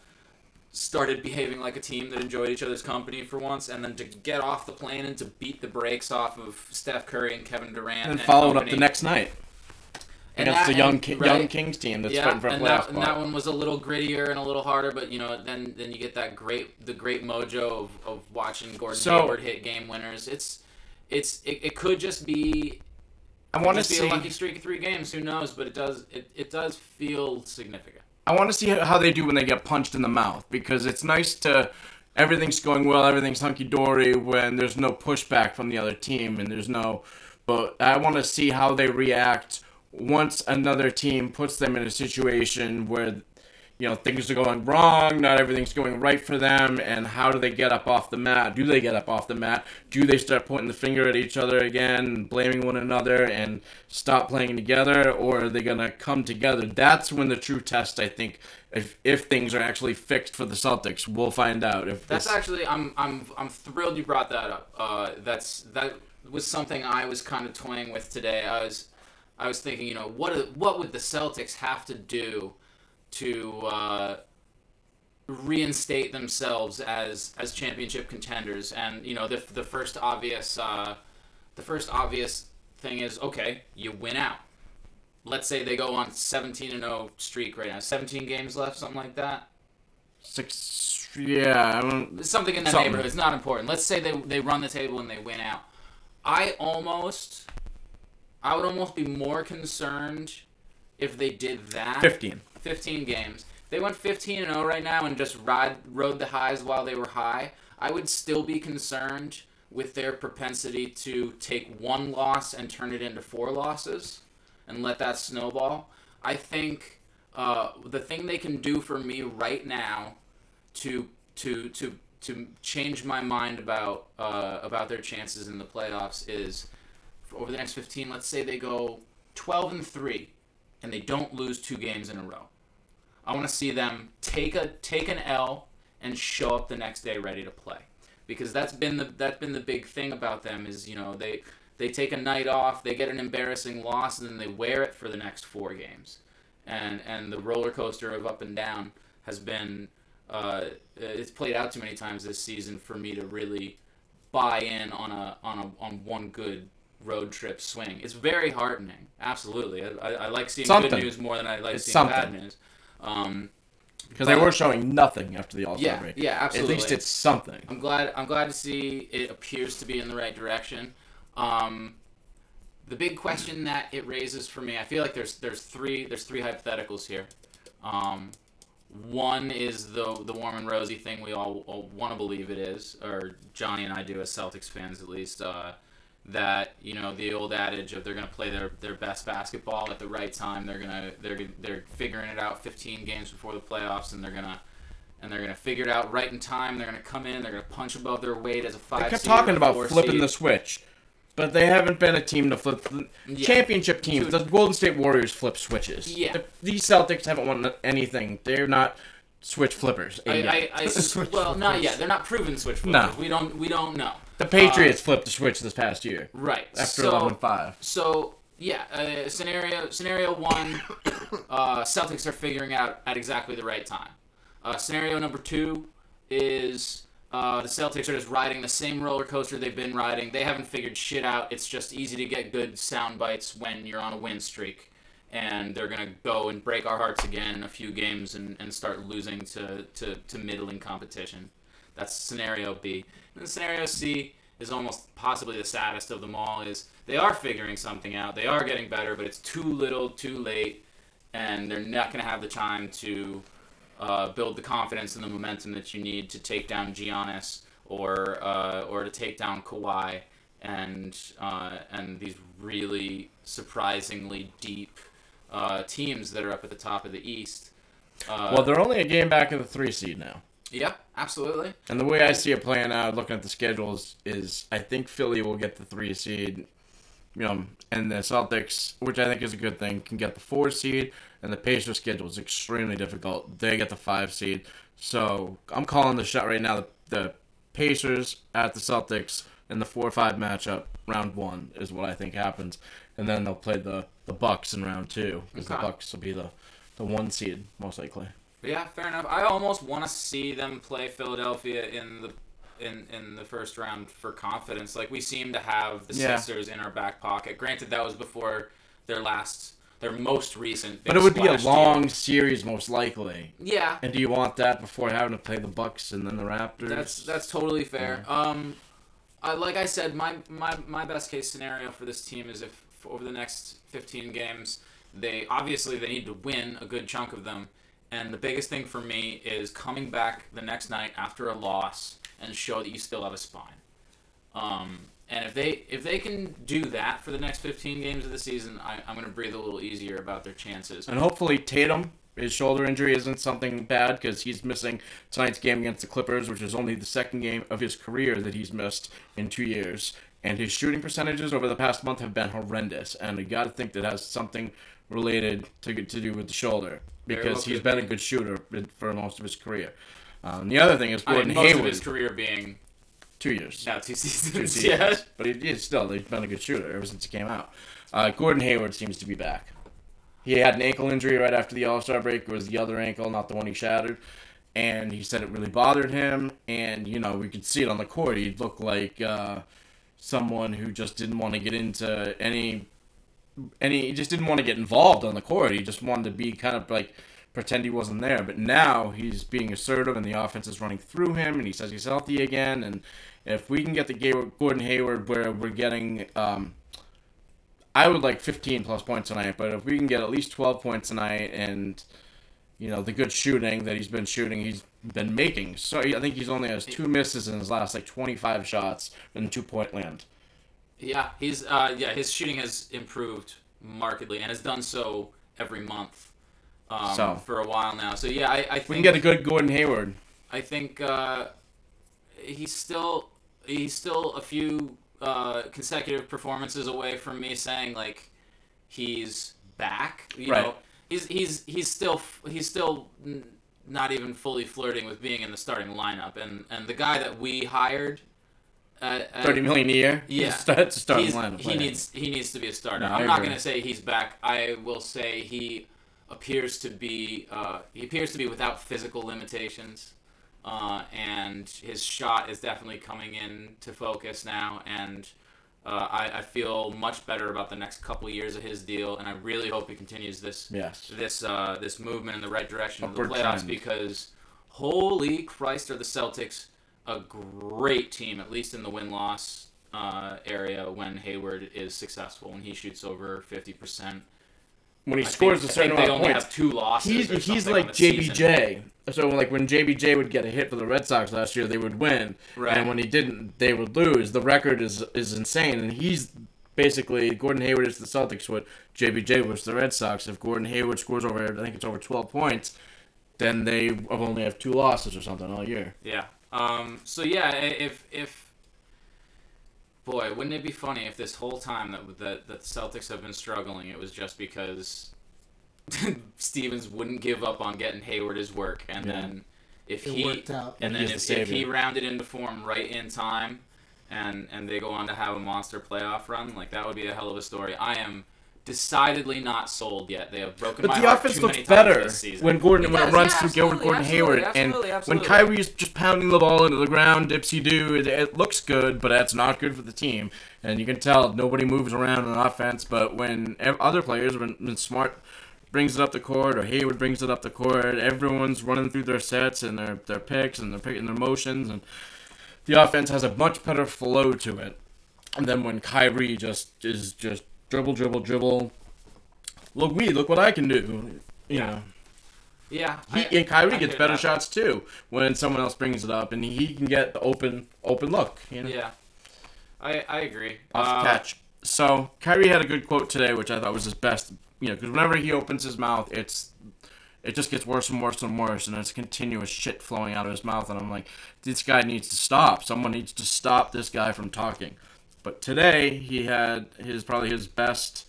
started behaving like a team that enjoyed each other's company for once, and then to get off the plane and to beat the brakes off of Steph Curry and Kevin Durant. And followed up the next night. And that's the young Kings team that's fighting for a playoff spot. And that one was a little grittier and a little harder, but then you get that great mojo of watching Gordon Hayward hit game winners. It could just be a lucky streak of 3 games, who knows, but it does feel significant. I want to see how they do when they get punched in the mouth, because it's nice to everything's going well, everything's hunky-dory when there's no pushback from the other team and there's no... But I want to see how they react once another team puts them in a situation where things are going wrong, not everything's going right for them, and how do they get up off the mat? Do they get up off the mat? Do they start pointing the finger at each other again, blaming one another, and stop playing together, or are they going to come together? That's when the true test, I think, if things are actually fixed for the Celtics, we'll find out. I'm thrilled you brought that up. That was something I was kind of toying with today. I was thinking, what would the Celtics have to do to reinstate themselves as championship contenders, and the first obvious thing is, okay, you win out. Let's say they go on 17-0 streak right now, 17 games left, something like that. 6, yeah, I don't, something in that something. Neighborhood. It's not important. Let's say they run the table and they win out. I would almost be more concerned if they did that. 15 games. They went 15-0 right now and just rode the highs while they were high. I would still be concerned with their propensity to take one loss and turn it into 4 losses and let that snowball. I think the thing they can do for me right now to change my mind about their chances in the playoffs is, over the next 15, let's say they go 12-3. And they don't lose 2 games in a row. I want to see them take an L and show up the next day ready to play, because that's been the big thing about them is, you know, they take a night off, they get an embarrassing loss, and then they wear it for the next four games, and the roller coaster of up and down has been it's played out too many times this season for me to really buy in on one good road trip swing. It's very heartening. Absolutely, I like seeing good news more than I like seeing bad news. Because they were showing nothing after the All-Star break. Yeah, absolutely. At least it's something. I'm glad to see it appears to be in the right direction. The big question that it raises for me, I feel like there's three hypotheticals here. One is the warm and rosy thing we all want to believe it is, or Johnny and I do as Celtics fans at least, that, you know, the old adage of they're going to play their best basketball at the right time. They're figuring it out 15 games before the playoffs, and they're going to figure it out right in time. They're going to come in, they're going to punch above their weight as a 5 seed. They kept talking about flipping seed. The switch, but they haven't been a team to flip. Yeah. Championship teams, the Golden State Warriors flip switches. Yeah. These Celtics haven't won anything. They're not switch flippers. Not yet. They're not proven switch flippers. No. We don't know. The Patriots flipped the switch this past year. Right. After 11-5. So, yeah, scenario one, Celtics are figuring out at exactly the right time. Scenario number two is the Celtics are just riding the same roller coaster they've been riding. They haven't figured shit out. It's just easy to get good sound bites when you're on a win streak. And they're going to go and break our hearts again in a few games and start losing to middling competition. That's scenario B. And then scenario C is almost possibly the saddest of them all, is they are figuring something out. They are getting better, but it's too little, too late, and they're not going to have the time to build the confidence and the momentum that you need to take down Giannis or to take down Kawhi and these really surprisingly deep teams that are up at the top of the East. Well, they're only a game back of the 3 seed now. Yeah, absolutely. And the way I see it playing out, looking at the schedules, is I think Philly will get the 3 seed, you know, and the Celtics, which I think is a good thing, can get the 4 seed, and the Pacers' schedule is extremely difficult. They get the 5 seed. So I'm calling the shot right now, the Pacers at the Celtics in the 4-5 matchup, round one, is what I think happens. And then they'll play the Bucks in round two, because the Bucks will be the 1 seed, most likely. Yeah, fair enough. I almost want to see them play Philadelphia in the first round for confidence. Like, we seem to have the Sixers in our back pocket. Granted, that was before their most recent big splash. But it would be a long series, most likely. Yeah. And do you want that before having to play the Bucks and then the Raptors? That's totally fair. Yeah. Like I said, my best case scenario for this team is if over the next 15 games, they need to win a good chunk of them. And the biggest thing for me is coming back the next night after a loss and show that you still have a spine. And if they can do that for the next 15 games of the season, I'm going to breathe a little easier about their chances. And hopefully Tatum, his shoulder injury isn't something bad, because he's missing tonight's game against the Clippers, which is only the second game of his career that he's missed in 2 years. And his shooting percentages over the past month have been horrendous. And I got to think that has something related to do with the shoulder, because he's been a good shooter for most of his career. The other thing is Gordon Hayward. Most of his career being 2 years. Now 2 seasons. 2 seasons. Yeah. But he's been a good shooter ever since he came out. Gordon Hayward seems to be back. He had an ankle injury right after the All-Star break. It was the other ankle, not the one he shattered. And he said it really bothered him. And, you know, we could see it on the court. He looked like someone who just didn't want to get into he just didn't want to get involved on the court. He just wanted to be kind of like pretend he wasn't there. But now he's being assertive, and the offense is running through him, and he says he's healthy again. And if we can get the Gordon Hayward where we're getting, I would like 15+ points tonight. But if we can get at least 12 points tonight, and you know the good shooting that he's been making. So I think he's only has 2 misses in his last like 25 shots in 2-point land. Yeah, he's his shooting has improved markedly and has done so every month for a while now. So yeah, I think we can get a good Gordon Hayward. I think he's still a few consecutive performances away from me saying like he's back. You know, he's still not even fully flirting with being in the starting lineup, and the guy that we hired, $30 million a year. Yeah, that's a starting lineup. He needs to be a starter. No, I'm not going to say he's back. I will say he appears to be without physical limitations, and his shot is definitely coming in to focus now. And I feel much better about the next couple years of his deal, and I really hope he continues this movement in the right direction of the playoffs, because holy Christ, are the Celtics a great team, at least in the win-loss area, when Hayward is successful, when he shoots over 50%. When he scores a certain amount of points. They only have 2 losses. He's like JBJ. Season. So like when JBJ would get a hit for the Red Sox last year, they would win. Right. And when he didn't, they would lose. The record is insane. And he's basically, Gordon Hayward is the Celtics, what JBJ was the Red Sox. If Gordon Hayward scores over, I think it's over 12 points, then they only have 2 losses or something all year. Yeah. So yeah, if boy, wouldn't it be funny if this whole time that the Celtics have been struggling, it was just because Stevens wouldn't give up on getting Hayward his work, and then if it worked out. And then if he rounded into form right in time, and they go on to have a monster playoff run, like that would be a hell of a story. I am decidedly not sold yet. They have broken my heart too many times this season. But the offense looks better when it runs through Gordon Hayward. Absolutely. When Kyrie's just pounding the ball into the ground, dipsy-doo, it looks good, but that's not good for the team. And you can tell nobody moves around on offense, but when other players, when Smart brings it up the court or Hayward brings it up the court, everyone's running through their sets and their picks and their motions, and the offense has a much better flow to it. And then when Kyrie is just dribble, dribble, dribble. Look what I can do. You know. Yeah. And Kyrie gets better shots, too, when someone else brings it up, and he can get the open look. You know? Yeah. I agree. Off the catch. So, Kyrie had a good quote today, which I thought was his best. You know, because whenever he opens his mouth, it just gets worse and worse and worse, and it's continuous shit flowing out of his mouth, and I'm like, this guy needs to stop. Someone needs to stop this guy from talking. But today he had his best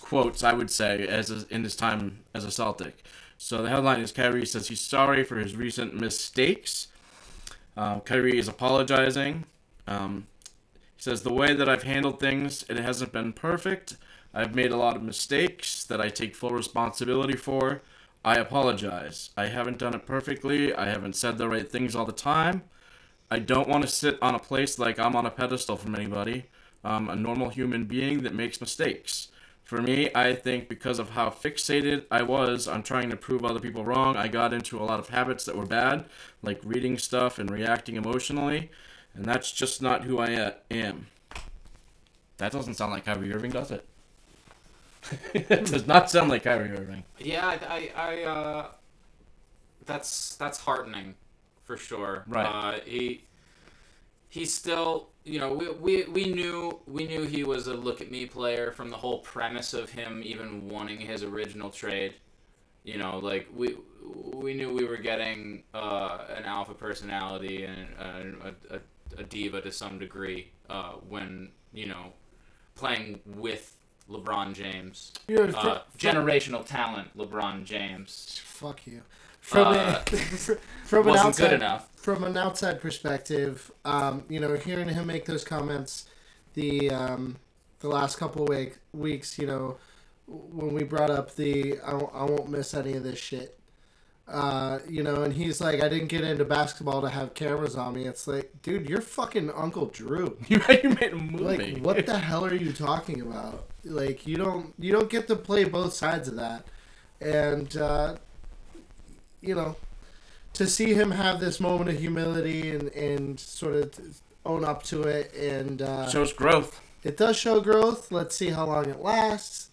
quotes, I would say, in his time as a Celtic. So the headline is Kyrie says he's sorry for his recent mistakes. Kyrie is apologizing. He says the way that I've handled things, it hasn't been perfect. I've made a lot of mistakes that I take full responsibility for. I apologize. I haven't done it perfectly. I haven't said the right things all the time. I don't want to sit on a place like I'm on a pedestal from anybody. I'm a normal human being that makes mistakes. For me, I think because of how fixated I was on trying to prove other people wrong, I got into a lot of habits that were bad, like reading stuff and reacting emotionally, and that's just not who I am. That doesn't sound like Kyrie Irving, does it? It does not sound like Kyrie Irving. Yeah, I that's heartening. For sure, right? He's still, you know, we knew he was a look at me player from the whole premise of him even wanting his original trade. You know, like we knew we were getting an alpha personality and a diva to some degree when, you know, playing with LeBron James, generational talent, LeBron James. Fuck you. From an outside perspective, you know, hearing him make those comments the last couple of weeks, you know, when we brought up the I won't miss any of this shit, you know, and he's like, I didn't get into basketball to have cameras on me. It's like, dude, you're fucking Uncle Drew. You made a movie. Like, what the hell are you talking about? Like, you don't get to play both sides of that, and. You know, to see him have this moment of humility and sort of own up to it and shows growth. It does show growth. Let's see how long it lasts.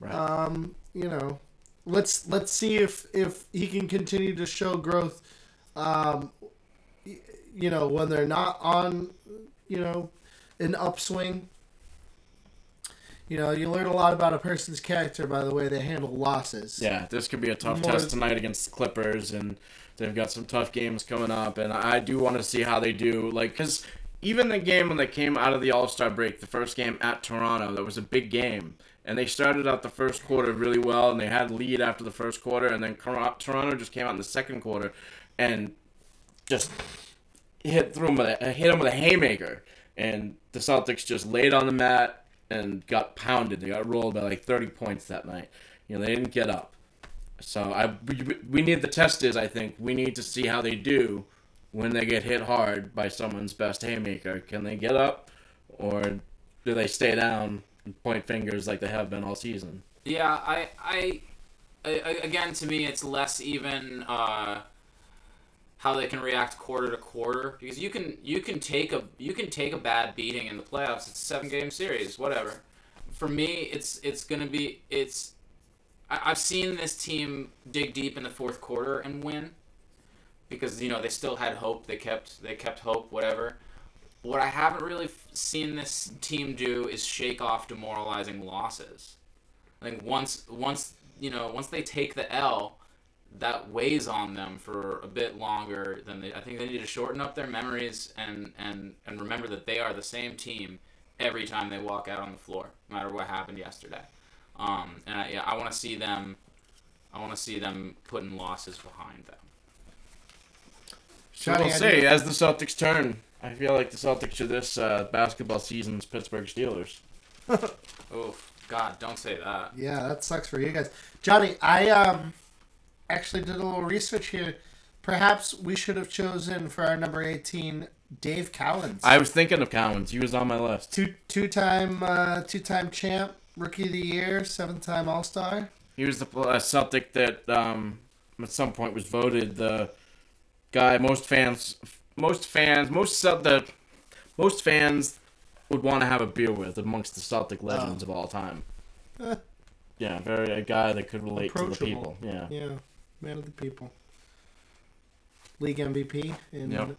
Right. You know, let's see if he can continue to show growth. You know, when they're not on, you know, an upswing. You know, you learn a lot about a person's character by the way they handle losses. Yeah, this could be a tough test tonight against the Clippers, and they've got some tough games coming up, and I do want to see how they do. Like, because even the game when they came out of the All-Star break, the first game at Toronto, that was a big game. And they started out the first quarter really well, and they had lead after the first quarter, and then Toronto just came out in the second quarter and just hit them with a haymaker. And the Celtics just laid on the mat and got pounded. They got rolled by like 30 points that night. You know, they didn't get up. So we need the testers, I think. We need to see how they do when they get hit hard by someone's best haymaker. Can they get up, or do they stay down and point fingers like they have been all season? Yeah, I again, to me, it's less even how they can react quarter to quarter, because you can take a bad beating in the playoffs. It's a 7-game series, whatever. For me, I've seen this team dig deep in the fourth quarter and win, because they still had hope. They kept hope, whatever. What I haven't really seen this team do is shake off demoralizing losses. I think once they take the L, that weighs on them for a bit longer than I think they need to shorten up their memories and remember that they are the same team every time they walk out on the floor, no matter what happened yesterday. I want to see them. I want to see them putting losses behind them. So we'll see as the Celtics turn. I feel like the Celtics are this basketball season's Pittsburgh Steelers. Oh, God, don't say that. Yeah, that sucks for you guys. Johnny, I actually did a little research here. Perhaps we should have chosen for our number 18, Dave Cowens. I was thinking of Cowens. He was on my list. Two-time champ, Rookie of the Year, 7-time All-Star. He was the Celtic that at some point was voted the guy most fans would want to have a beer with amongst the Celtic legends of all time. Yeah, a guy that could relate to the people. Yeah, man of the people. League MVP in those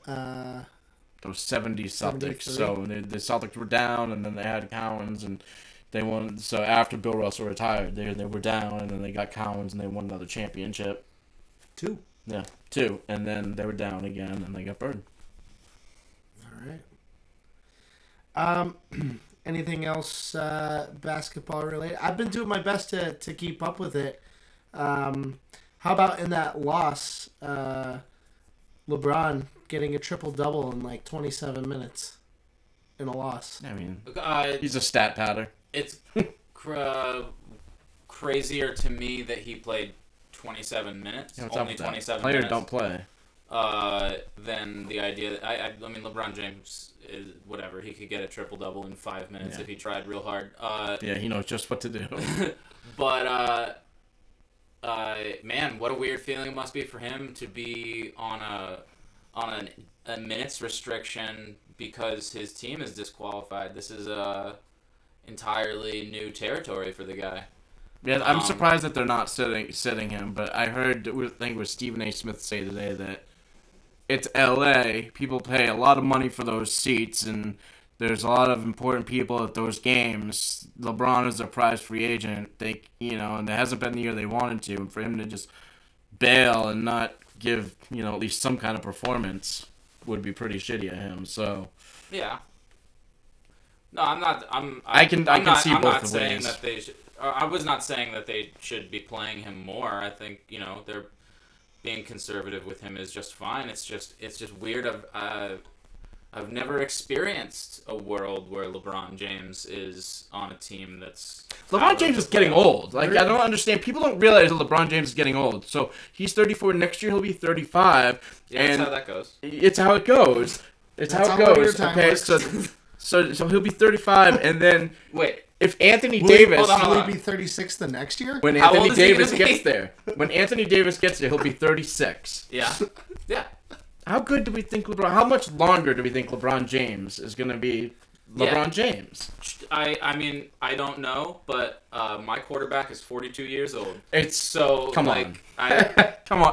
70s Celtics. So the Celtics were down, and then they had Cowens, and they won. So after Bill Russell retired, they were down, and then they got Cowens, and they won another championship. Two. And then they were down again, and they got burned. All right. Anything else basketball related? I've been doing my best to keep up with it. How about in that loss, LeBron getting a triple-double in like 27 minutes in a loss? I mean, he's a stat patter. It's crazier to me that he played 27 minutes, only 27 minutes. Players don't play. Then the idea that, I mean, LeBron James is whatever. He could get a triple-double in 5 minutes if he tried real hard. He knows just what to do. But, man, what a weird feeling it must be for him to be on a minutes restriction because his team is disqualified. This is entirely new territory for the guy. Yeah, I'm surprised that they're not sitting him, but I heard, I think it was Stephen A. Smith say today that it's L.A., people pay a lot of money for those seats, and there's a lot of important people at those games. LeBron is a prize free agent, and it hasn't been the year they wanted to, and for him to just bail and not give, at least some kind of performance would be pretty shitty of him, so... Yeah. No, I'm not... I can see both ways. That they should... I was not saying that they should be playing him more. I think they're being conservative with him is just fine. It's just weird. I've never experienced a world where LeBron James is on a team that's... LeBron James is getting old. Like, I don't understand. People don't realize that LeBron James is getting old. So he's 34. Next year he'll be 35. Yeah, and that's how that goes. It's how it goes. Okay, so he'll be 35, and then wait. If Anthony Davis... Will he be 36 the next year? When Anthony Davis gets there. When Anthony Davis gets there, he'll be 36. Yeah. How good do we think LeBron... How much longer do we think LeBron James is going to be LeBron James? I mean, I don't know, but my quarterback is 42 years old. Come on,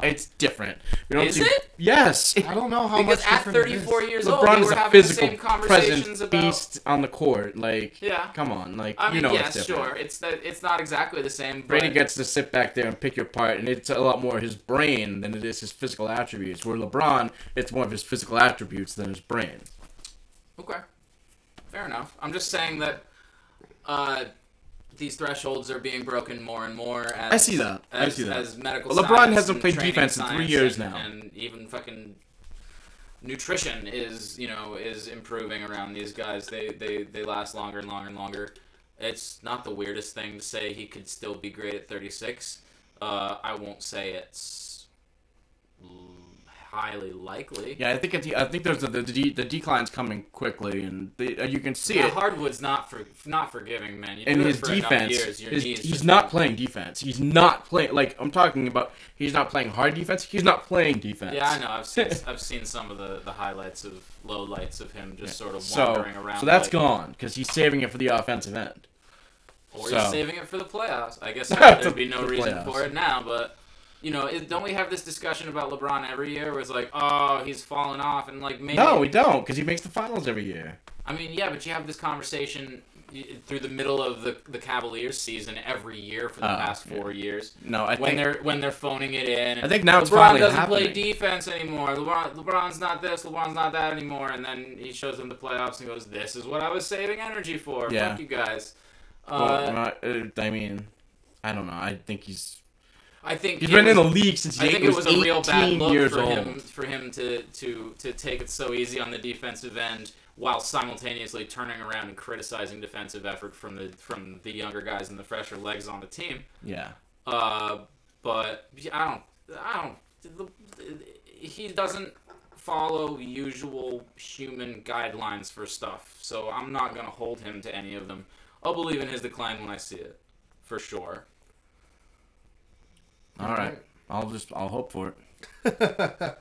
it's different. Is it? Yes. I don't know how much different at 34 years old, LeBron is a physical presence beast on the court. Come on. It's different. Sure. It's not exactly the same. Brady gets to sit back there and pick your part, and it's a lot more his brain than it is his physical attributes. Where LeBron, it's more of his physical attributes than his brain. Okay. Fair enough. I'm just saying that these thresholds are being broken more and more. As, I see that. As, I see that. As medical LeBron hasn't played defense in 3 years now. And even fucking nutrition is, you know, is improving around these guys. They last longer and longer and longer. It's not the weirdest thing to say he could still be great at 36. I won't say it's highly likely. Yeah, I think it's, I think there's a, the decline's coming quickly, and the, you can see it. Hardwood's not forgiving, man. You and his defense, years, he's not playing defense. He's not playing. Like I'm talking about, he's not playing hard defense. He's not playing defense. Yeah, I know. I've seen some of the highlights of lowlights of him just sort of wandering around. So that's like, gone because he's saving it for the offensive end. Or he's saving it for the playoffs. I guess there'd be no reason for it now, but, you know, don't we have this discussion about LeBron every year where it's like, oh, he's fallen off, and, like, maybe... No, we don't, because he makes the finals every year. I mean, yeah, but you have this conversation through the middle of the Cavaliers season every year for the past 4 years. No, I think... When they're phoning it in. I think now it's finally happening. LeBron doesn't play defense anymore. LeBron's not this, LeBron's not that anymore, and then he shows them the playoffs and goes, this is what I was saving energy for. Yeah. Fuck you guys. I mean, I don't know. I think he's been in the league since he was 18 years old. I think it was a real bad look for him to take it so easy on the defensive end while simultaneously turning around and criticizing defensive effort from the younger guys and the fresher legs on the team. Yeah. But he doesn't follow usual human guidelines for stuff, so I'm not gonna hold him to any of them. I'll believe in his decline when I see it, for sure. All right, I'll hope for it.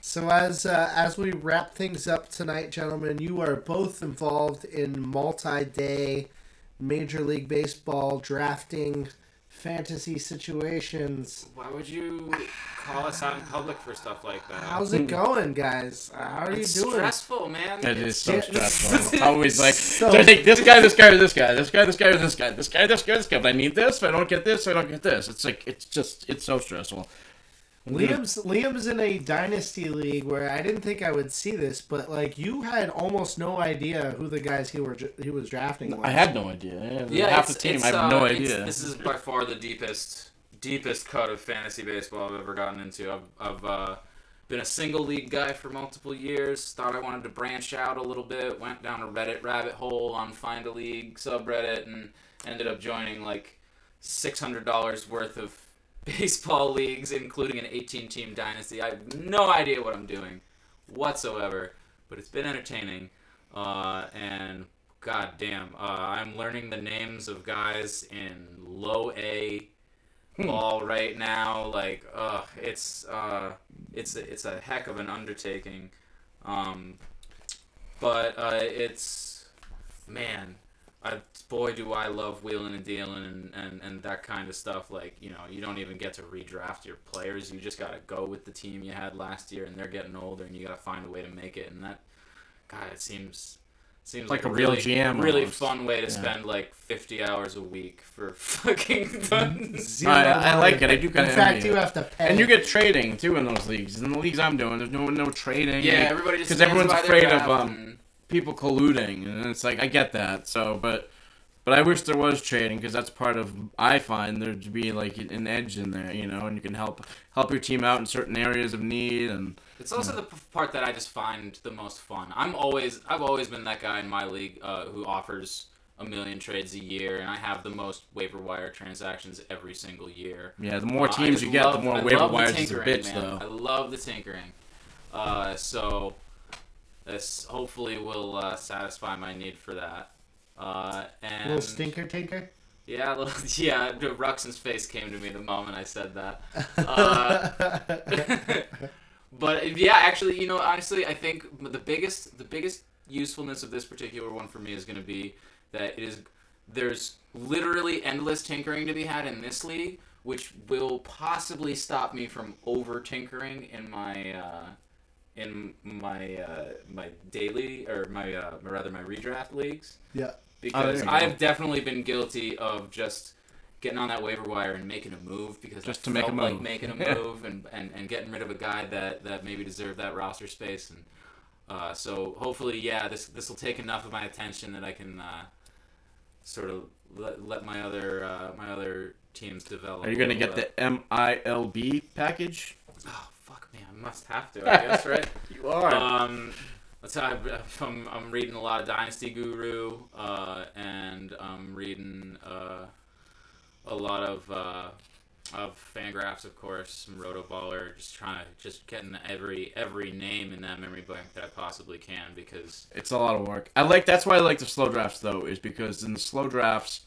So as we wrap things up tonight, gentlemen, you are both involved in multi-day Major League Baseball drafting fantasy situations. Why would you call us out in public for stuff like that? How's it going, guys? How are you doing? It's stressful, man. It is so stressful. It's always like, so... do I take this guy, or this guy? But I need this, but I don't get this, I don't get this. It's like, it's so stressful. Liam's in a dynasty league where I didn't think I would see this, but like you had almost no idea who the guys he was drafting was. I had no idea. Yeah, half the team, I have no idea. This is by far the deepest cut of fantasy baseball I've ever gotten into. I've been a single league guy for multiple years. Thought I wanted to branch out a little bit. Went down a Reddit rabbit hole on Find a League subreddit and ended up joining like $600 worth of baseball leagues, including an 18-team dynasty. I have no idea what I'm doing whatsoever, but it's been entertaining. And goddamn, I'm learning the names of guys in low A ball right now. Like, it's a heck of an undertaking. But it's, man. Boy, do I love wheeling and dealing and that kind of stuff. Like, you know, you don't even get to redraft your players. You just got to go with the team you had last year, and they're getting older, and you got to find a way to make it. And that, God, it seems like a real GM, really fun way to spend like 50 hours a week for fucking $0. I like it. I do kind of. In fact, you have to pay, and you get trading too in those leagues. In the leagues I'm doing, there's no trading. Yeah, everybody just because everyone's afraid of people colluding, and it's like I get that. So, but I wish there was trading because that's part of. I find there to be like an edge in there, you know, and you can help your team out in certain areas of need. And it's also the part that I just find the most fun. I've always been that guy in my league who offers 1 million trades a year, and I have the most waiver wire transactions every single year. Yeah, the more teams you get, the more waiver wires is a bitch, though. I love the tinkering. So. This hopefully will satisfy my need for that. And little stinker tinker? Yeah, Ruxin's face came to me the moment I said that. But yeah, actually, you know, honestly, I think the biggest usefulness of this particular one for me is going to be that there's literally endless tinkering to be had in this league, which will possibly stop me from over tinkering in my. In my daily or my redraft leagues. Yeah. Because I've definitely been guilty of just getting on that waiver wire and making a move because I felt like making a move and getting rid of a guy that maybe deserved that roster space, and So hopefully, yeah, this will take enough of my attention that I can sort of let my other teams develop. Are you going to get the MILB package? Oh, fuck, man. I must have to, I guess, right? You are. I'm reading a lot of Dynasty Guru, and I'm reading a lot of Fangraphs, of course, some Rotoballer, just getting every name in that memory bank that I possibly can, because it's a lot of work. That's why I like the slow drafts, though, is because in the slow drafts,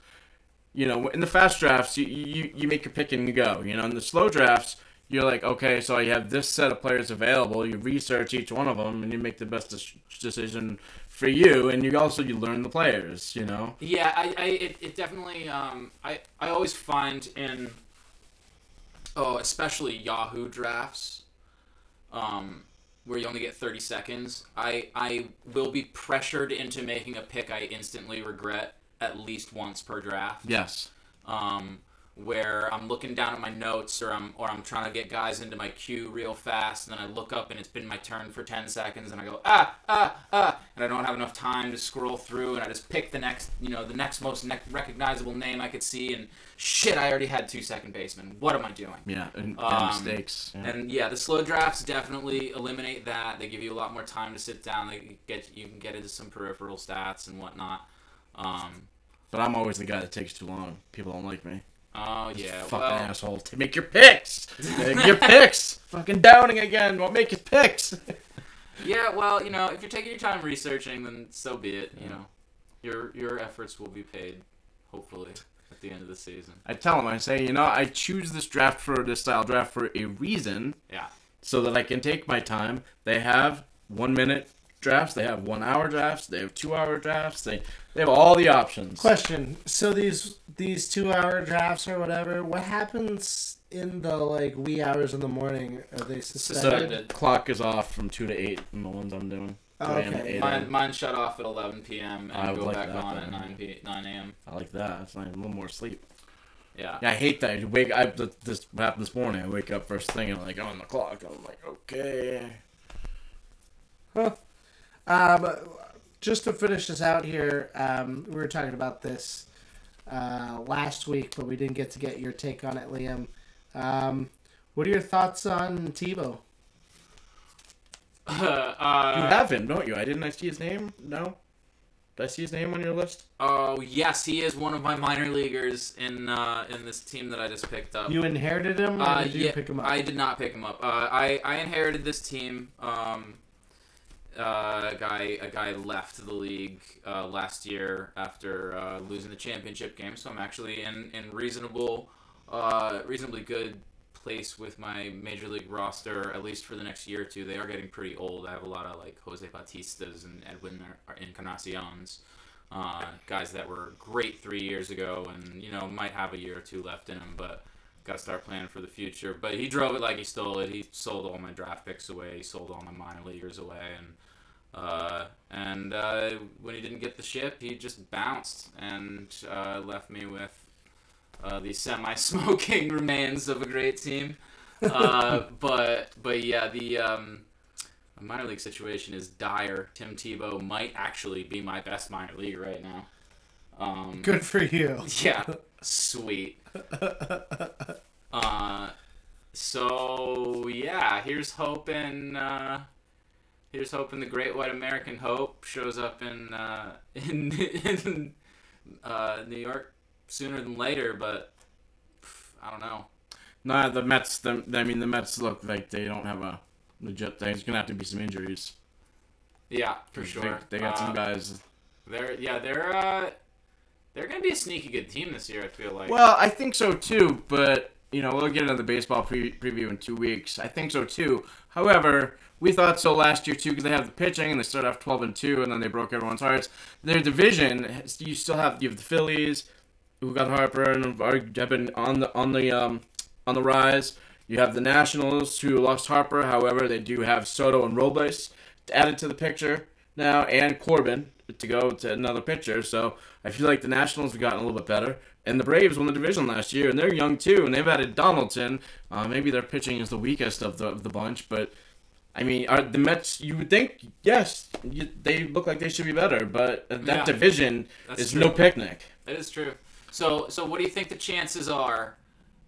you know, in the fast drafts, you make your pick and you go. You know, in the slow drafts, you're like, okay, so you have this set of players available. You research each one of them, and you make the best decision for you. And you learn the players. You know. Yeah, it definitely. I always find in, especially Yahoo drafts, where you only get 30 seconds. I will be pressured into making a pick I instantly regret at least once per draft. Yes. Where I'm looking down at my notes, or I'm trying to get guys into my queue real fast, and then I look up and it's been my turn for 10 seconds, and I go and I don't have enough time to scroll through, and I just pick the next most recognizable name I could see, and shit, I already had 2 second basemen. What am I doing? Yeah, and mistakes. Yeah. And yeah, the slow drafts definitely eliminate that. They give you a lot more time to sit down. You can get into some peripheral stats and whatnot. But I'm always the guy that takes too long. People don't like me. Oh, yeah. Fucking asshole. Make your picks. Make your picks. Fucking Downing again. Won't make your picks. Yeah, well, you know, if you're taking your time researching, then so be it. You know, your efforts will be paid, hopefully, at the end of the season. I tell him, I say, you know, I choose this style draft for a reason. Yeah. So that I can take my time. They have 1 minute drafts. They have 1 hour drafts. They have 2 hour drafts. They have all the options. Question: so these 2 hour drafts or whatever, what happens in the wee hours in the morning? Are they suspended? So the clock is off from 2 to 8 in the ones I'm doing. Oh, okay. Mine shut off at 11 p.m. and go back on at 9 a.m. I like that. It's like a little more sleep. Yeah, I hate that. This happened this morning. I wake up first thing and I'm like, on the clock. I'm like, okay. Huh. Just to finish this out here, we were talking about this last week, but we didn't get your take on it, Liam. What are your thoughts on Tebow? You have him, don't you? I see his name? No? Did I see his name on your list? Oh, yes. He is one of my minor leaguers in this team that I just picked up. You inherited him, or did you pick him up? I did not pick him up. I inherited this team. A guy left the league last year after losing the championship game, so I'm actually in reasonably good place with my major league roster, at least for the next year or two. They are getting pretty old. I have a lot of Jose Batistas and Edwin Encarnacion's, guys that were great 3 years ago, and you know might have a year or two left in them, but got to start planning for the future. But he drove it like he stole it. He sold all my draft picks away. He sold all my minor leaguers away. And when he didn't get the ship, he just bounced and left me with the semi-smoking remains of a great team. But yeah, the minor league situation is dire. Tim Tebow might actually be my best minor league right now. Good for you. Yeah, sweet. So yeah, here's hoping the Great White American Hope shows up in New York sooner than later, but I don't know. No, the Mets. The Mets look like they don't have a legit thing. It's gonna have to be some injuries. Yeah, for sure. They got some guys. They're going to be a sneaky good team this year, I feel like. Well, I think so, too. But, you know, we'll get into the baseball preview in 2 weeks. I think so, too. However, we thought so last year, too, because they have the pitching, and they started off 12-2, and then they broke everyone's hearts. Their division, you have the Phillies, who got Harper and have been on the rise. You have the Nationals, who lost Harper. However, they do have Soto and Robles added to the picture now, and Corbin to go to another pitcher. So I feel like the Nationals have gotten a little bit better. And the Braves won the division last year, and they're young too, and they've added Donaldson. Maybe their pitching is the weakest of the bunch, but I mean, are the Mets, you would think, yes, they look like they should be better, but that division is no picnic. That is true. So what do you think the chances are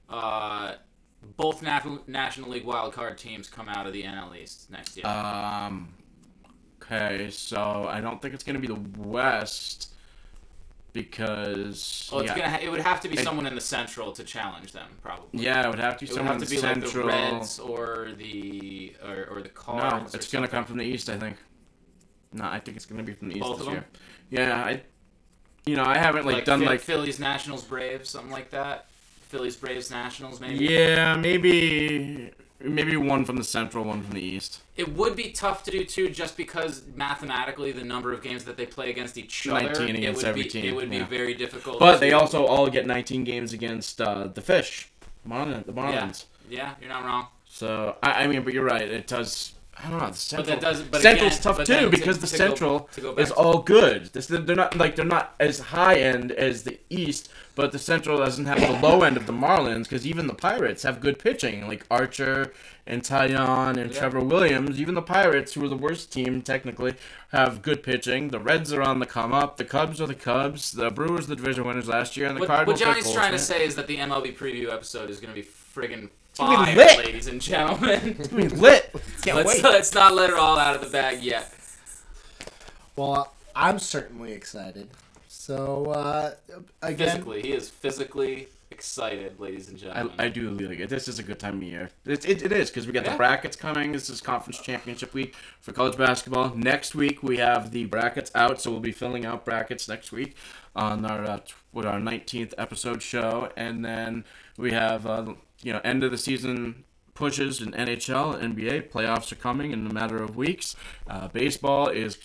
both National League wildcard teams come out of the NL East next year? Okay, so I don't think it's going to be the West because... Well, it would have to be someone in the Central to challenge them, probably. Yeah, it would have to be someone in the Central. It would have to be like the Reds or the Cards. No, it's going to come from the East, I think. No, I think it's going to be from the East this year. Yeah, I haven't done Phillies, Nationals, Braves, something like that. Phillies, Braves, Nationals, maybe. Yeah, maybe one from the Central, one from the East. It would be tough to do too, just because mathematically the number of games that they play against each other, 19 against every team. It would be very difficult. But they also all get 19 games against the Fish, the Marlins. Yeah, you're not wrong. So I mean, but you're right. It does. I don't know. The Central. Central's tough too because the Central is all good. They're not as high end as the East, but the Central doesn't have the low end of the Marlins because even the Pirates have good pitching like Archer and Taillon and Trevor Williams. Even the Pirates, who are the worst team technically, have good pitching. The Reds are on the come up. The Cubs are the Cubs. The Brewers, the division winners last year, and the Cardinals. What Johnny's trying to say is that the MLB preview episode is going to be friggin' fire, ladies and gentlemen. It's gonna be lit. Let's not let it all out of the bag yet. Well, I'm certainly excited. So, again... He is physically excited, ladies and gentlemen. I do really like it. This is a good time of year. It is, because we got the brackets coming. This is Conference Championship Week for college basketball. Next week, we have the brackets out, so we'll be filling out brackets next week on our 19th episode show. And then we have... end of the season pushes in NHL, NBA playoffs are coming in a matter of weeks. Baseball is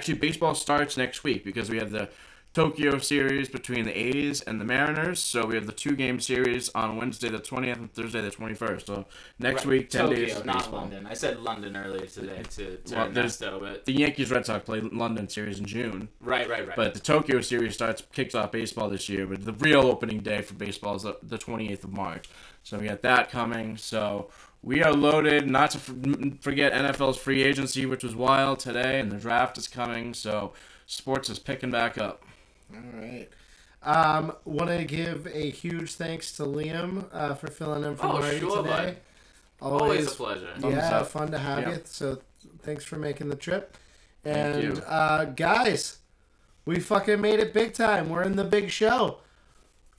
baseball starts next week because we have the Tokyo series between the A's and the Mariners. So we have the 2-game series on Wednesday the 20th and Thursday the 21st. So next week, 10 Tokyo, days. Not baseball. London. I said London earlier today to Ernesto, but the Yankees Red Sox play London series in June. Right. But the Tokyo series kicks off baseball this year. But the real opening day for baseball is the 28th of March. So we got that coming. So we are loaded. Not to forget NFL's free agency, which was wild today, and the draft is coming. So sports is picking back up. All right. Want to give a huge thanks to Liam for filling in for Marty today. Always a pleasure. Yeah, fun to have you. So thanks for making the trip. And thank you. Guys, we fucking made it big time. We're in the big show.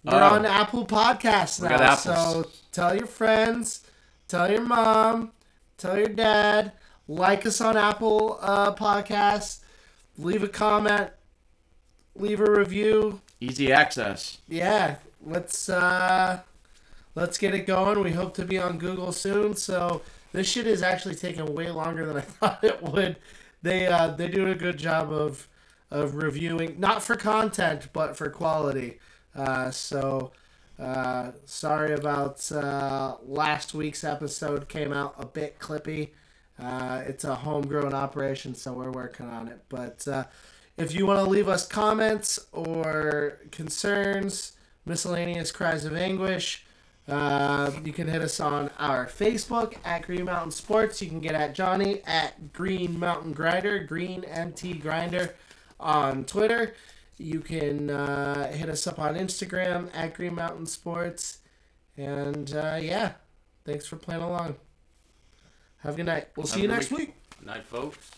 We're on Apple Podcasts now. So tell your friends, tell your mom, tell your dad. Like us on Apple Podcasts. Leave a comment. Leave a review. Easy access. Yeah, let's get it going. We hope to be on Google soon. So this shit is actually taking way longer than I thought it would. They do a good job of reviewing, not for content but for quality. So sorry about last week's episode came out a bit clippy. It's a homegrown operation, so we're working on it. But if you want to leave us comments or concerns, miscellaneous cries of anguish, you can hit us on our Facebook at Green Mountain Sports. You can get at Johnny at Green Mountain Grinder, Green MT Grinder on Twitter. You can hit us up on Instagram at Green Mountain Sports. And thanks for playing along. Have a good night. We'll see you next week. Good night, folks.